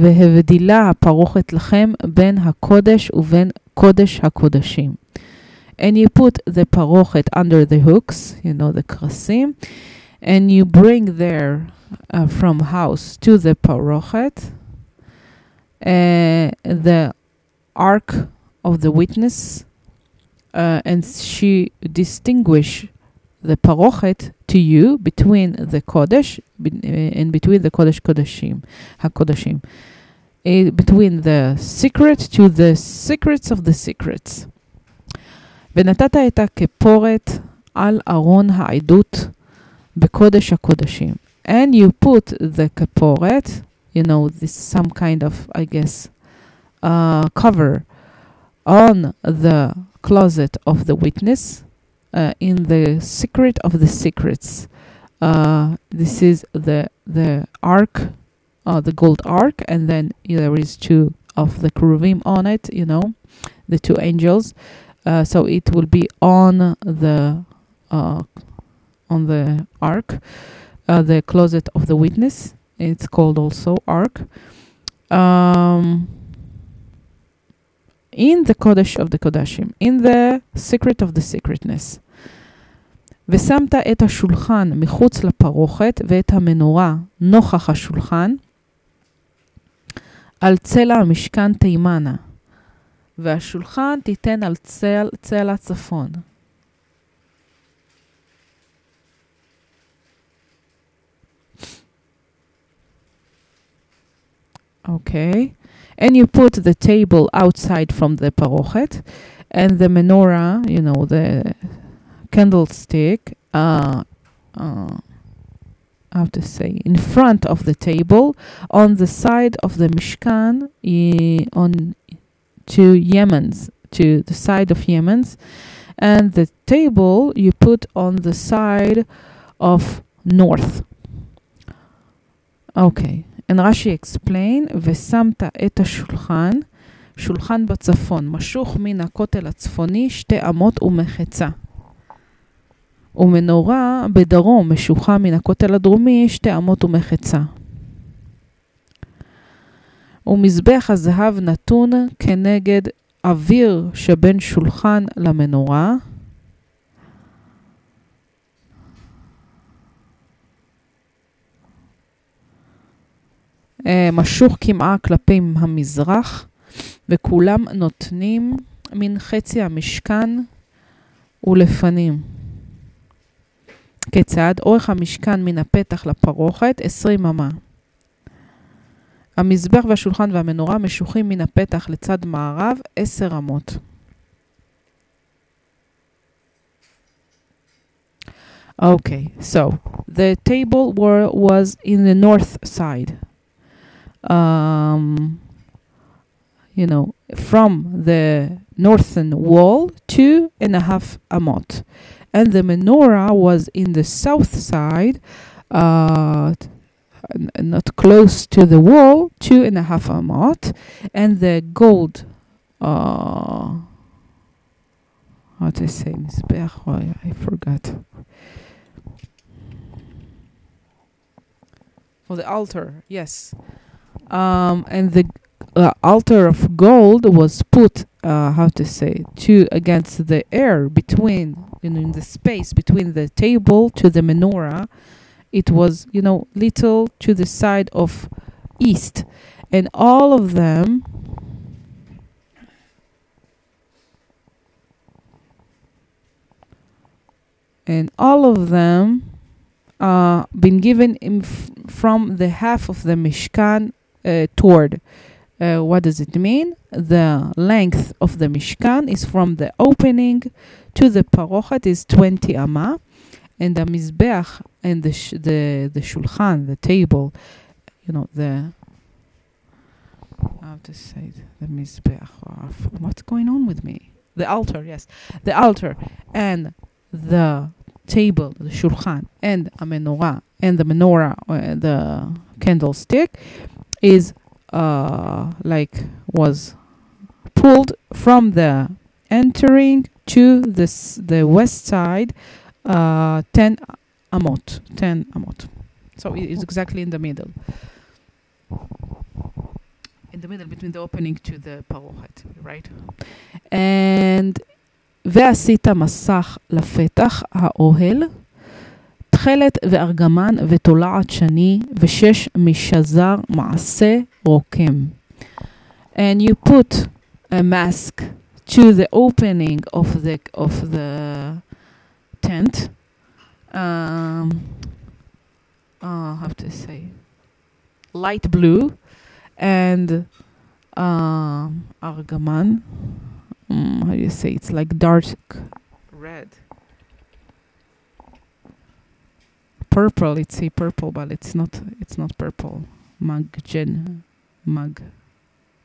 והבדילה הפרוכת לכם בין הקודש ובין קודש הקודשים. And you put the parochet under the hooks, you know, the krasim, and you bring there uh, from house to the parochet uh, the ark of the witness, uh, and she distinguish the parochet to you between the kodesh be, uh, and between the kodesh kodashim, hakodashim, uh, between the secret to the secrets of the secrets. ונתת את הכפורת על ארון העדות בקודש הקודשים. And you put the כפורת, you know, this some kind of, I guess, uh, cover on the closet of the witness uh, in the secret of the secrets. Uh, this is the, the ark, uh, the gold ark, and then there is two of the keruvim on it, you know, the two angels. Uh, so it will be on the uh, on the ark, uh, the closet of the witness. It's called also ark. Um, in the kodesh of the kodashim, in the secret of the secretness. ושמת את השולחן מחוץ לפרוכת ואת המנורה נוכח השולחן על צלע המשכן תימנה. והשולחן תיתן על צל, צל הצפון. Okay. And you put the table outside from the parochet, and the menorah, you know, the candlestick, uh, uh, I have to say, in front of the table, on the side of the mishkan, I- on to Yemen's, to the side of Yemen's, and the table you put on the side of north. Okay, and Rashi explain, ושמת את השולחן, שולחן בצפון, משוך מן הכותל הצפוני, שתי אמות ומחצה. ומנורה בדרום, משוחה מן הכותל הדרומי, שתי אמות ומחצה. ומזבח הזהב נתון כנגד אוויר שבין שולחן למנורה. משוך כמעה כלפי המזרח, וכולם נותנים מן חצי המשכן ולפנים. כיצד? אורך המשכן מן הפתח לפרוכת עשרים אמה. המזבח והשולחן והמנורה משוחים מן הפתח לצד מערב עשר אמות. Okay, so the table were, was in the north side. Um, you know, from the northern wall, two and a half amot. And the menorah was in the south side, uh, N- not close to the wall, two and a half amot, and the gold, uh, how to say, Mizbeach, oh, I forgot. For the altar, yes. Um, and the uh, altar of gold was put, uh, how to say, to against the air between, in, in the space between the table to the menorah. It was, you know, little to the side of east. And all of them, and all of them uh, been given inf- from the half of the Mishkan uh, toward. Uh, what does it mean? The length of the Mishkan is from the opening to the parochet is twenty amah. And the mizbeach and the sh- the the shulchan, the table, you know, the how to say it, the mizbeach. What's going on with me? The altar, yes, the altar and the table, the shulchan and a menorah and the menorah, uh, the candlestick, is uh like was pulled from the entering to this the west side. Uh, ten amot, ten amot. So it's exactly in the middle. in the middle between the opening to the parochet, right? And ועשית מסך לפתח האוהל, תכלת וארגמן ותולעת שני ושש משזר מעשה רוקם. And you put a mask to the opening of the of the tent. Um, uh, I have to say light blue and uh, argaman. Mm, how do you say? It's like dark red, purple. It's a purple, but it's not. It's not purple. Maggen, mag,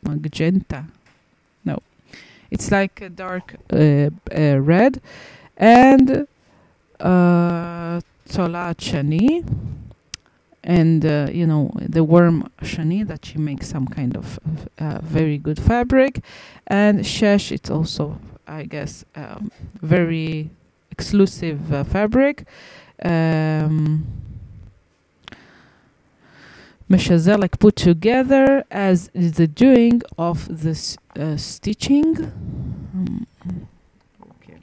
magenta. No, it's like a dark uh, uh, red and uh, tola chani, and uh, you know the worm shani that she makes some kind of uh, very good fabric, and shesh. It's also, I guess, um, very exclusive uh, fabric. Um, Meshazel, like put together as is the doing of this uh, stitching. Mm. Okay,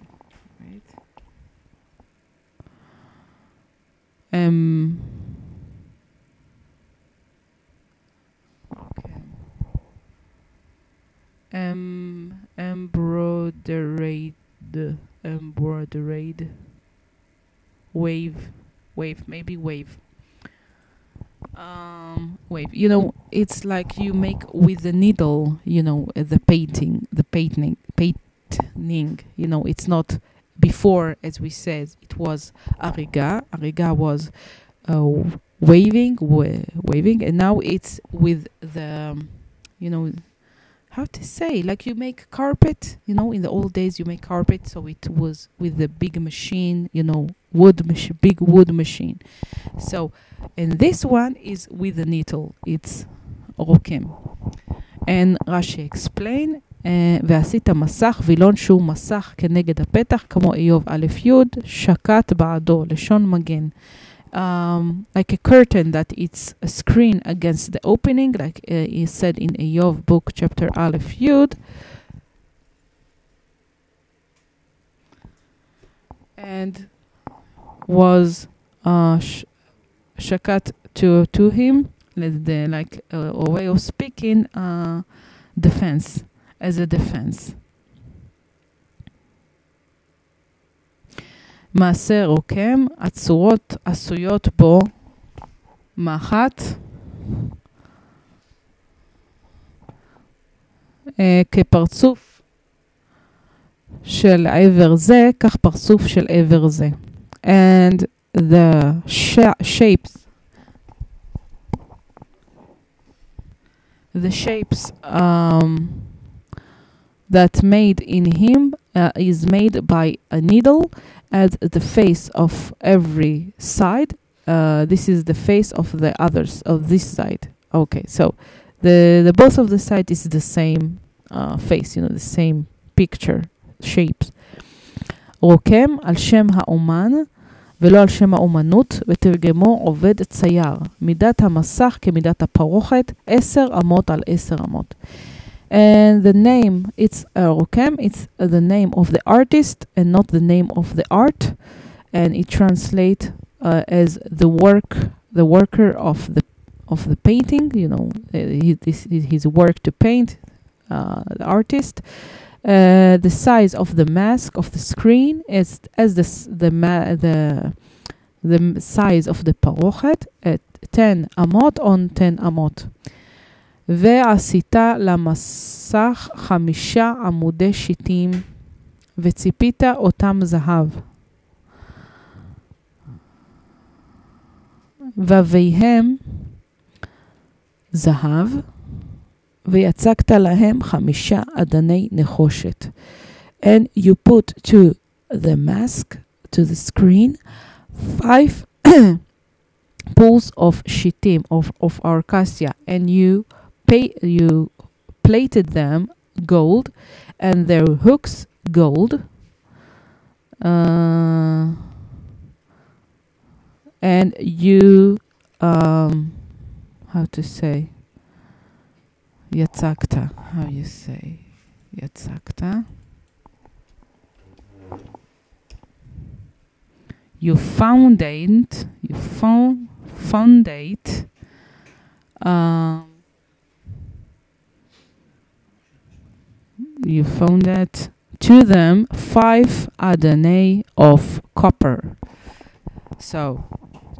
right. Um. Okay. Um. Embroidered. Embroidered. Wave. Wave. Maybe wave. Um, wave. You know, it's like you make with the needle. You know, uh, the painting, the painting, painting. You know, it's not before, as we said, it was ariga. Ariga was uh, waving, wa waving, and now it's with the, you know, how to say? Like you make carpet. You know, in the old days you make carpet, so it was with the big machine. You know, wood machine, big wood machine. So. And this one is with a needle. It's rokem. And Rashi explain, ועשית מסך וילון שהוא מסך כנגד הפתח כמו איוב א' י' שקט בעדו לשון מגן. Um, like a curtain that it's a screen against the opening, like uh, is said in Eiov book chapter Aleph Yud. And was uh, sh Shakat to to him, the, like uh, a way of speaking, uh, defense, as a defense. מעשה רוקם, הצורות עשויות בו, מחט, כפרצוף של עבר זה, כך פרצוף של עבר זה. And the sh shapes the shapes um, that made in him uh, is made by a needle at the face of every side. Uh, this is the face of the others of this side. Okay, so the, the both of the side is the same uh, face, you know, the same picture shapes. Rokem al shem ha'oman ולא על שם האומנות, ותרגמו עובד צייר. מידת המסך כמידת הפרוכת, עשר אמות על עשר אמות. And the name, it's Rokem, uh, it's uh, the name of the artist and not the name of the art. And it translates uh, as the work, the worker of the of the painting, you know, uh, his, his work to paint, uh, the artist. Uh, the size of the mask of the screen is as the s the ma the the size of the parochet at ten amot on ten amot. ועשית למסך חמישה עמודי שיטים וציפית אותם זהב. וביהם זהב. ויצקת להם חמישה אדני נחושת. And you put to the mask, to the screen, five pools of shitim, of, of arcasia, and you, pay, you plated them gold, and their hooks gold, uh, and you, um, how to say... Yatzakta, how you say Yatzakta? You foundate, you found, foundate, uh, you founded to them five Adanei of copper. So,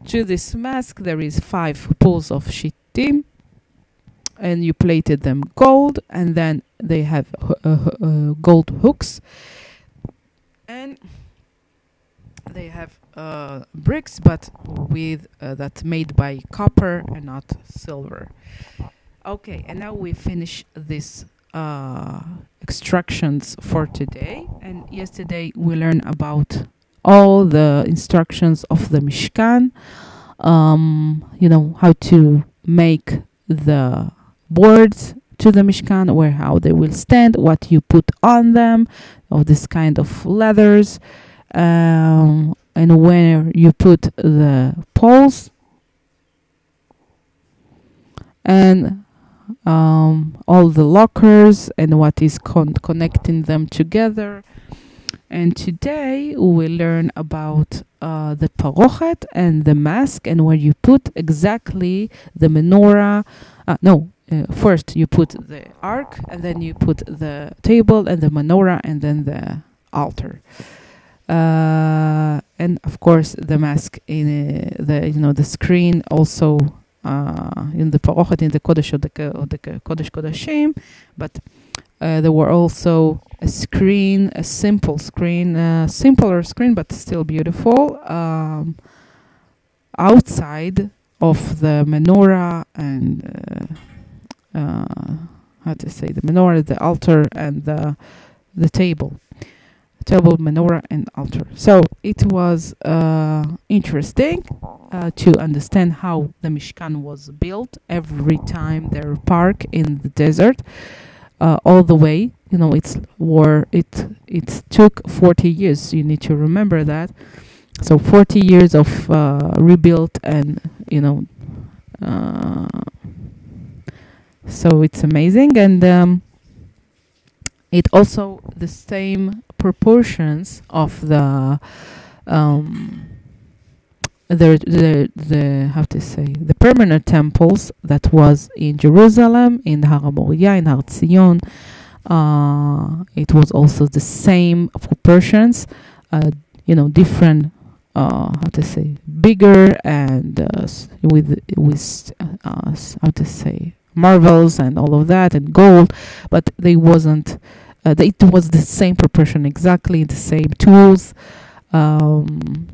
to this mask there is five pools of Shitim, and you plated them gold, and then they have uh, uh, uh, gold hooks, and they have uh, bricks, but with uh, that made by copper and not silver. Okay, and now we finish this uh, instructions for today. And yesterday we learned about all the instructions of the Mishkan. Um, you know, how to make the boards to the Mishkan, where how they will stand, what you put on them, of this kind of leathers, um, and where you put the poles, and um, all the lockers, and what is con connecting them together. And today we learn about uh, the Parochet and the mask, and where you put exactly the menorah. Uh, no, uh, first you put the ark, and then you put the table and the menorah, and then the altar, uh, and of course the mask in uh, the you know the screen also uh, in the Parochet, in the Kodesh of the Kodesh Kodashim, but. Uh, there were also a screen, a simple screen, a uh, simpler screen, but still beautiful, um, outside of the menorah and, uh, uh, how to say, the menorah, the altar, and the, the table. Table, menorah, and altar. So it was uh, interesting uh, to understand how the Mishkan was built every time their park in the desert. Uh, all the way, you know, it's war. It it took forty years. You need to remember that. So forty years of uh, rebuilt, and you know, uh, so it's amazing. And um, it also the same proportions of the um, the the the how to say the permanent temples that was in Jerusalem, in Har Moria, in Har Tzion. Uh, it was also the same proportions, uh, you know, different uh, how to say bigger and uh, with with uh, how to say marvels and all of that and gold, but they wasn't. Uh, they, it was the same proportion exactly, the same tools, um,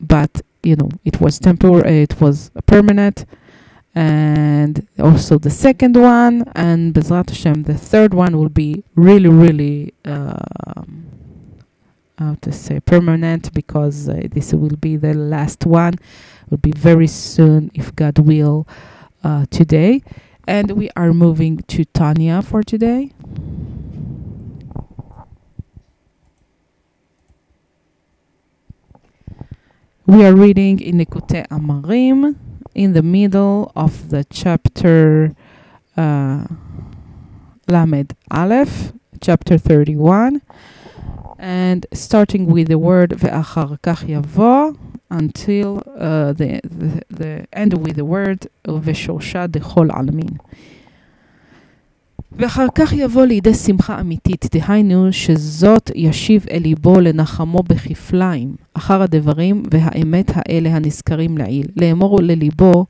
but. You know, it was temporary, it was permanent, and also the second one, and Bezrat Hashem, the third one will be really, really, uh, how to say, permanent, because uh, this will be the last one, will be very soon, if God will, uh, today. And we are moving to Tanya for today. We are reading in Nikutei Amarim, in the middle of the chapter uh, Lamed Aleph, chapter thirty-one, and starting with the word Ve'achar kach yavo, until uh, the, the, the end with the word Ve'shorsha dechol almin. ואחר כך יבוא לידי שמחה אמיתית, דהיינו שזאת ישיב אל ליבו לנחמו בכפליים, אחר הדברים והאמת האלה הנזכרים לעיל, לאמור לליבו,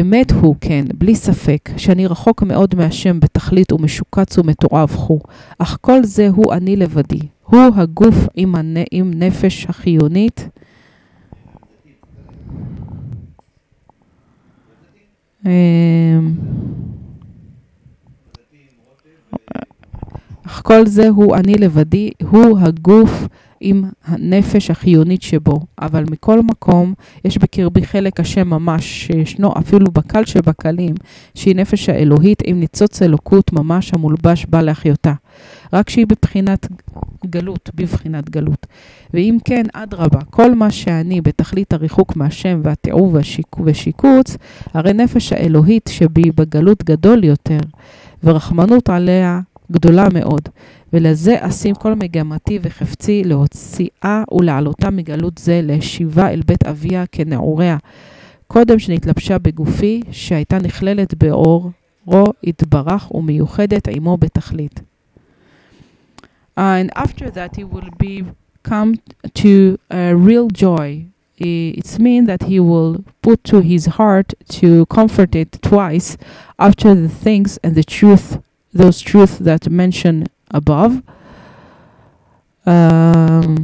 אמת הוא כן, בלי ספק, שאני רחוק מאוד מהשם בתכלית ומשוקץ ומתועב הוא, אך כל זה הוא אני לבדי, הוא הגוף עם, הנ... עם נפש החיונית, אך כל זה הוא אני לבדי, הוא הגוף עם הנפש החיונית שבו. אבל מכל מקום יש בקרבי חלק השם ממש, שישנו אפילו בקל שבקלים, שהיא נפש האלוהית עם ניצוץ אלוקות ממש המולבש בא להחיותה. רק שהיא בבחינת גלות, בבחינת גלות. ואם כן, אדרבה, כל מה שאני בתכלית הריחוק מהשם והתיעוב ושיקוץ, הרי נפש האלוהית שבי בגלות גדול יותר, ורחמנות עליה גדולה מאוד, ולזה אשים כל מגמתי וחפצי להוציאה ולעלותה מגלות זה לשיבה אל בית אביה כנעוריה, קודם שנתלבשה בגופי, שהייתה נכללת באור, התברך ומיוחדת עמו בתכלית. And after that he will be come to a real joy. It means that he will put to his heart to comfort it twice after the things and the truth, those truths that mentioned above. Um,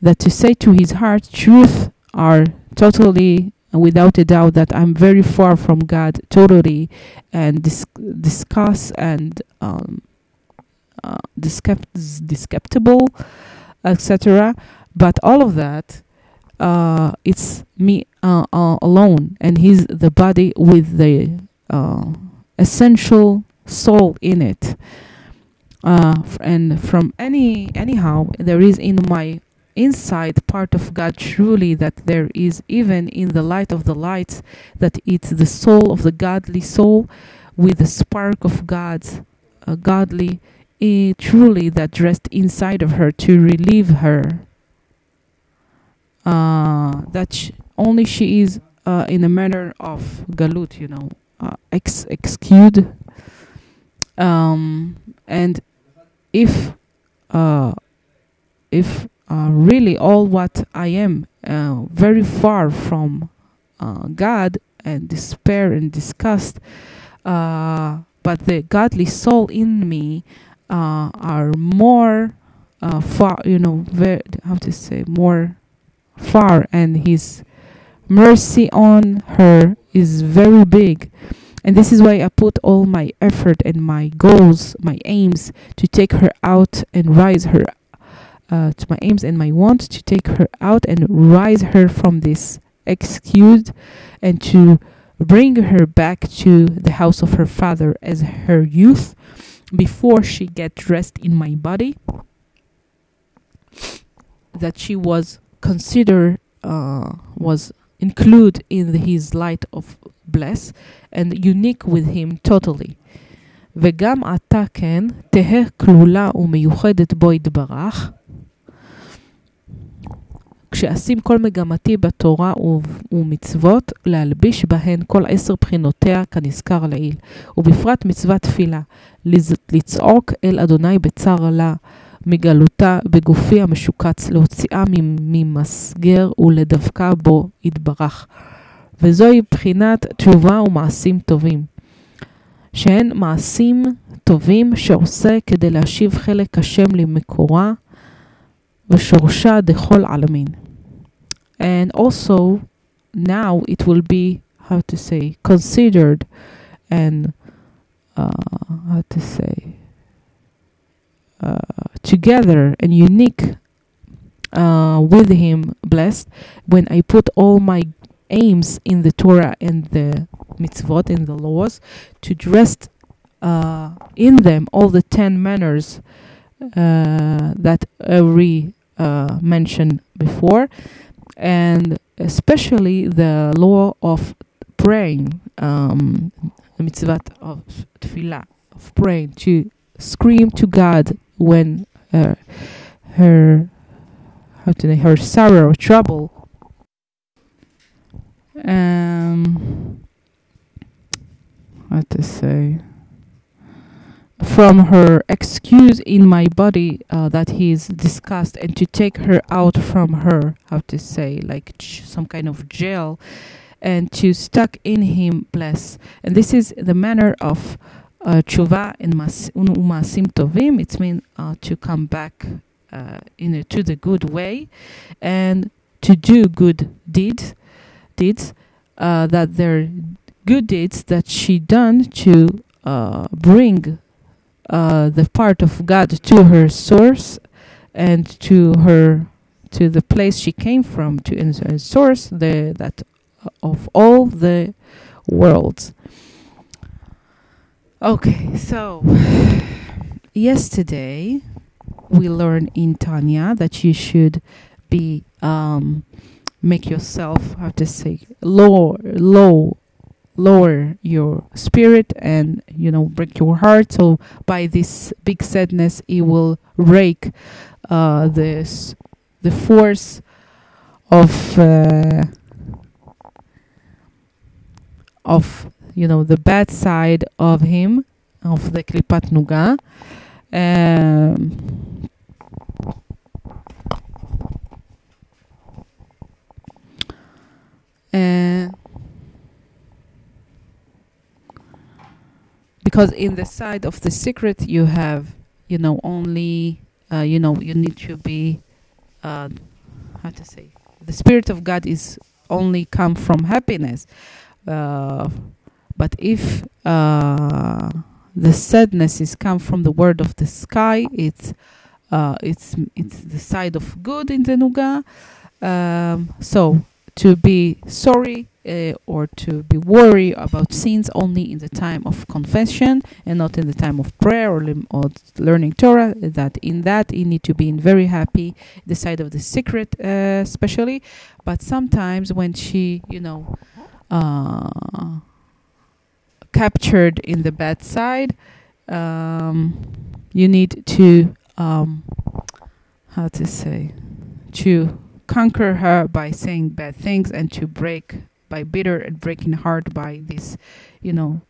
that to say to his heart, truth are totally without a doubt that I'm very far from God totally, and dis- discuss and um, uh, discept- disceptible, et cetera. But all of that, uh, it's me uh, uh, alone, and he's the body with the uh, essential soul in it. Uh, f- and from any anyhow, there is in my inside part of God truly that there is even in the light of the lights that it's the soul of the godly soul with the spark of God's uh, godly uh, truly that dressed inside of her to relieve her uh, that sh- only she is uh, in a manner of galut, you know, uh, ex- excused um, and if uh, if Uh, really all what I am uh, very far from uh, God and despair and disgust uh, but the godly soul in me uh, are more uh, far, you know, ver- how to say more far, and his mercy on her is very big. And this is why I put all my effort and my goals, my aims to take her out and rise her up Uh, to my aims and my want to take her out and rise her from this excuse and to bring her back to the house of her father as her youth before she get dressed in my body, that she was considered, uh, was included in his light of bliss and unique with him totally. וגם אתה כן תהה כלולה ומיוחדת בו יתברך, כשאשים כל מגמתי בתורה ומצוות להלביש בהן כל עשר בחינותיה כנזכר לעיל, ובפרט מצוות תפילה, לצעוק אל אדוני בצר לה, מגלותה בגופי המשוקץ, להוציאה ממסגר ולדווקא בו יתברך. וזוהי בחינת תשובה ומעשים טובים, שהן מעשים טובים שעושה כדי להשיב חלק השם למקורה, ו'שורשה דכל עלמין. And also now it will be, how to say, considered and uh, how to say uh, together and unique uh, with him blessed when I put all my aims in the Torah and the mitzvot and the laws to dress uh, in them all the ten manners uh, that every Uh, mentioned before, and especially the law of praying, um, the mitzvah of tefillah, of praying, to scream to God when uh, her how to name, her sorrow or trouble. Um, what to say? From her excuse in my body uh, that he is disgust, and to take her out from her, how to say, like ch- some kind of jail, and to stuck in him bless. And this is the manner of tshuva and umasim tovim. It means uh, to come back uh, in a, to the good way and to do good deed, deeds, uh, that they're good deeds that she done to uh, bring Uh, the part of God to her source and to her to the place she came from, to in, in source the that of all the worlds. Okay, so yesterday we learned in Tanya that you should be um, make yourself, how to say, lower, low, lower your spirit, and you know, break your heart. So by this big sadness, it will break uh, this the force of uh, of. You know, the bad side of him, of the Klipat Nuga. Um, uh, because in the side of the secret, you have, you know, only, uh, you know, you need to be, uh, how to say, the Spirit of God is only come from happiness. Uh, But if uh, the sadness is come from the word of the sky, it's uh, it's it's the side of good in the Nuga. Um, so to be sorry uh, or to be worried about sins only in the time of confession and not in the time of prayer or, lim- or learning Torah. That in that you need to be in very happy the side of the secret, uh, especially. But sometimes when she, you know. Uh, captured in the bad side, um, you need to, um, how to say, to conquer her by saying bad things and to break, by bitter and breaking heart by this, you know,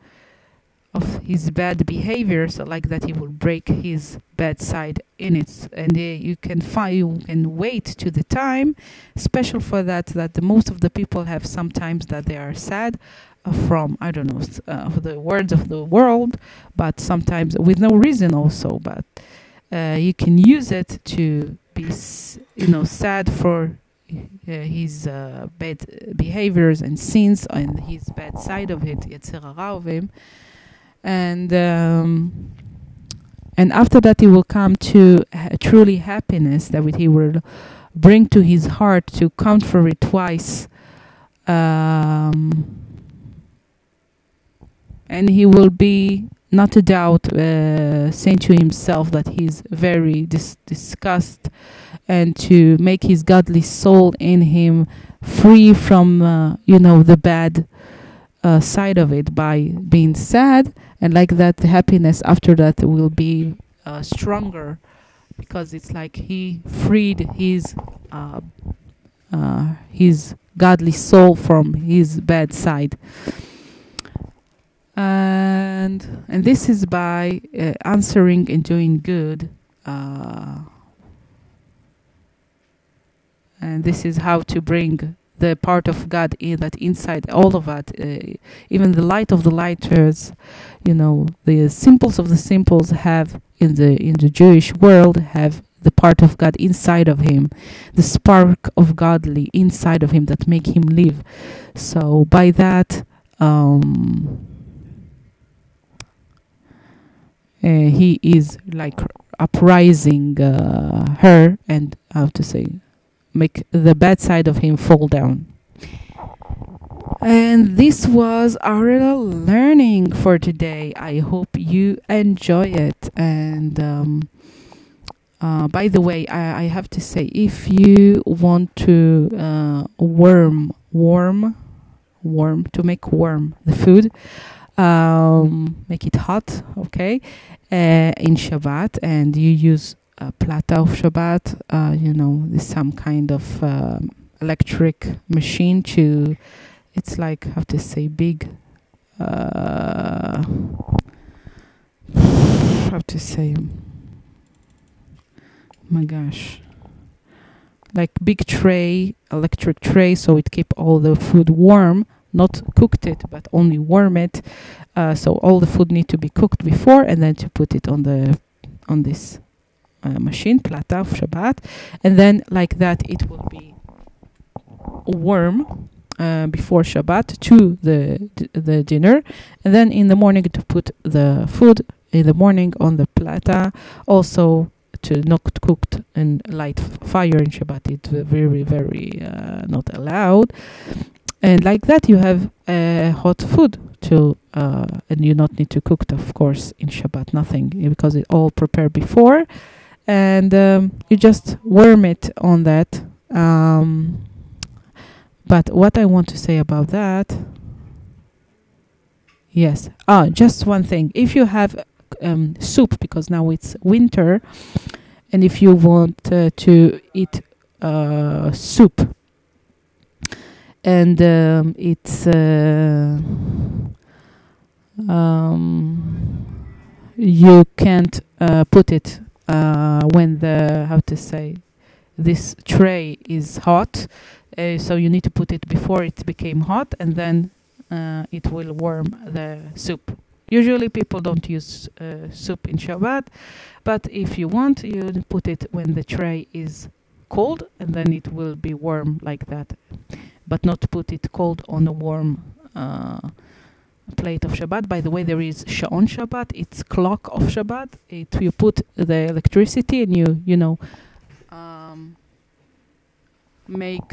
of his bad behavior, so like that he will break his bad side in it. And uh, you can find, you can wait to the time, special for that, that the most of the people have sometimes that they are sad, from, I don't know, uh, the words of the world, but sometimes with no reason also, but uh, you can use it to be, s- you know, sad for uh, his uh, bad behaviors and sins and his bad side of it, yetzer hara of him. And, um, and after that he will come to ha- truly happiness that he will bring to his heart to comfort it twice. Um... And he will be, not a doubt, uh, saying to himself that he's very dis- disgusted, and to make his godly soul in him free from, uh, you know, the bad uh, side of it by being sad. And like that, the happiness after that will be uh, stronger, because it's like he freed his uh, uh, his godly soul from his bad side. And and this is by uh, answering and doing good. Uh, and this is how to bring the part of God in that inside all of us, uh, even the light of the lighters, you know, the simples of the simples have in the in the Jewish world have the part of God inside of him, the spark of godly inside of him that make him live. So by that. Um, Uh, he is like uprising uh, her and how to say, make the bad side of him fall down. And this was our learning for today. I hope you enjoy it. And um, uh, by the way, I, I have to say, if you want to uh, warm, warm, warm, to make warm the food, Um, make it hot, okay, uh, in Shabbat, and you use uh, Plata of Shabbat, uh, you know, this some kind of uh, electric machine to, it's like, how to say, big, uh, how to say, my gosh, like big tray, electric tray, so it keep all the food warm. Not cooked it, but only warm it. Uh, so all the food need to be cooked before, and then to put it on the on this uh, machine, Plata of Shabbat, and then like that it will be warm uh, before Shabbat to the d- the dinner, and then in the morning to put the food in the morning on the Plata. Also to not cooked and light f- fire in Shabbat. It's very very uh, not allowed. And like that, you have uh, hot food to, uh, and you not need to cook it, of course, in Shabbat, nothing, because it all prepared before. And um, you just warm it on that. Um, but what I want to say about that, yes, ah, just one thing. If you have um, soup, because now it's winter, and if you want uh, to eat uh, soup, and um, it's uh, um, you can't uh, put it uh, when the how to say this tray is hot, uh, so you need to put it before it became hot, and then uh, it will warm the soup. Usually people don't use uh, soup in Shabbat, but if you want, you put it when the tray is cold, and then it will be warm like that. But not put it cold on a warm uh, plate of Shabbat. By the way, there is Sha'on Shabbat. It's clock of Shabbat. It, you put the electricity and you, you know, um, make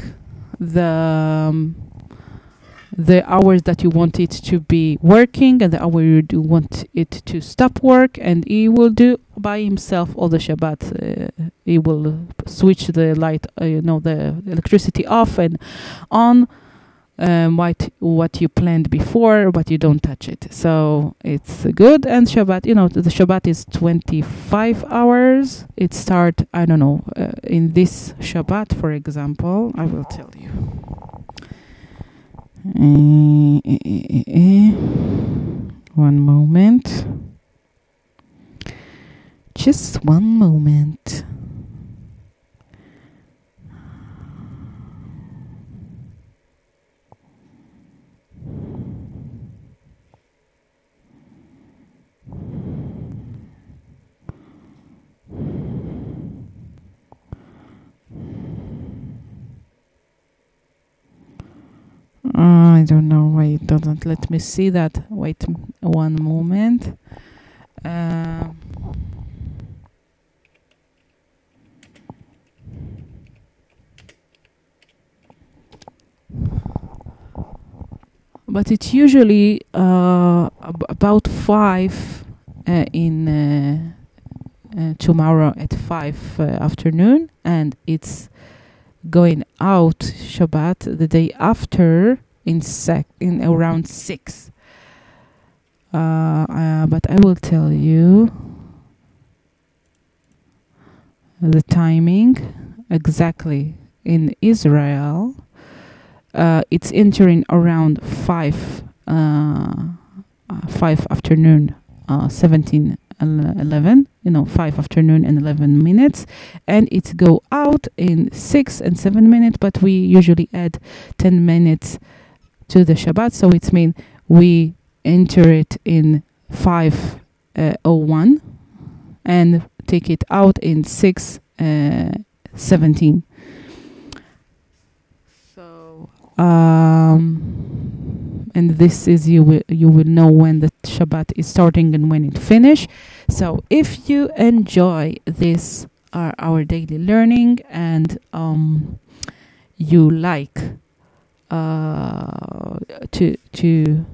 the um, the hours that you want it to be working and the hour you do want it to stop work. And he will do by himself all the Shabbat. Uh, he will switch the light, uh, you know, the electricity off and on. Um, what what you planned before, but you don't touch it. So it's good. And Shabbat, you know, the Shabbat is twenty-five hours. It starts, I don't know, uh, in this Shabbat, for example. I will tell you. Uh, eh, eh, eh. One moment. Just one moment. Uh, I don't know why it doesn't let me see that. Wait m- one moment. Uh, but it's usually uh, ab- about five uh, in uh, uh, tomorrow at five uh, afternoon, and it's going out Shabbat the day after in sec in around six. Uh, uh, but I will tell you the timing exactly in Israel. Uh, it's entering around five, uh, uh, five afternoon, uh, seventeen. eleven, you know, five afternoon and eleven minutes, and it go out in six and seven minutes. But we usually add ten minutes to the Shabbat, so it means we enter it in five uh, oh one and take it out in six uh, seventeen. So, um. And this is you will you will know when the Shabbat is starting and when it finish. So if you enjoy this uh, our daily learning and um, you like uh, to to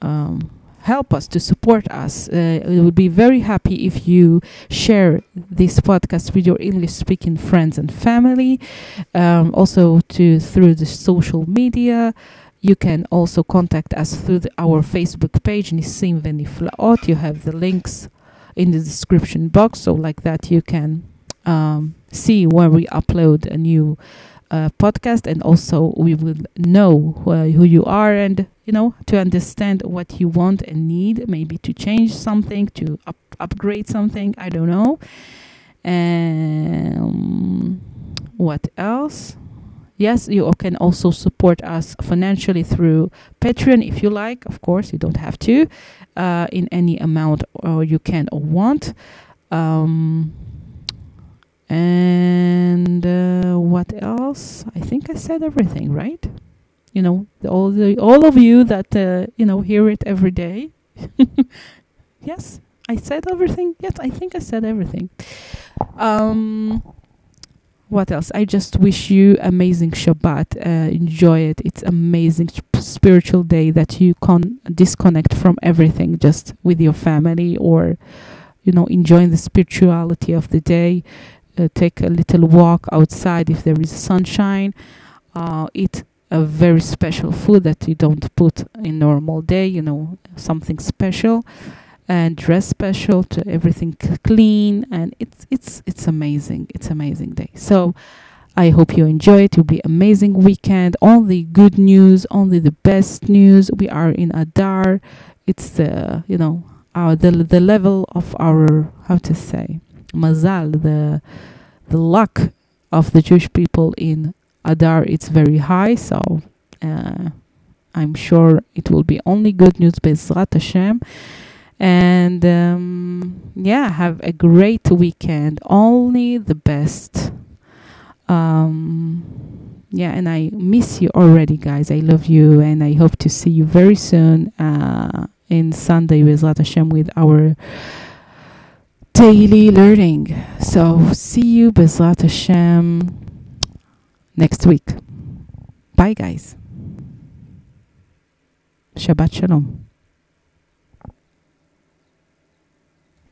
um, help us to support us, uh, we would be very happy if you share this podcast with your English-speaking friends and family. Um, also to through the social media. You can also contact us through the, our Facebook page, Nisim Veniflaot. You have the links in the description box, so like that you can um, see where we upload a new uh, podcast, and also we will know wh- who you are, and you know, to understand what you want and need, maybe to change something, to up- upgrade something, I don't know. Um, what else? Yes, you can also support us financially through Patreon if you like. Of course, you don't have to uh, in any amount or you can or want. Um, and uh, what else? I think I said everything, right? You know, all the, all of you that uh, you know hear it every day. Yes, I said everything. Yes, I think I said everything. Um, what else? I just wish you amazing Shabbat. Uh, enjoy it. It's amazing spiritual day that you can disconnect from everything, just with your family, or, you know, enjoying the spirituality of the day. Uh, take a little walk outside if there is sunshine. Uh, eat a very special food that you don't put in normal day, you know, something special, and dress special, to everything clean, and it's it's it's amazing. It's amazing day. So I hope you enjoy it. It will be amazing weekend. Only good news, only the best news. We are in Adar. It's the, you know, our the the level of our, how to say, mazal, the the luck of the Jewish people in Adar. It's very high, so uh, I'm sure it will be only good news, Bezrat Hashem. And um, yeah, have a great weekend. Only the best. Um, yeah, and I miss you already, guys. I love you, and I hope to see you very soon uh, in Sunday with Bezrat Hashem with our daily learning. So see you, Bezrat Hashem, next week. Bye, guys. Shabbat Shalom.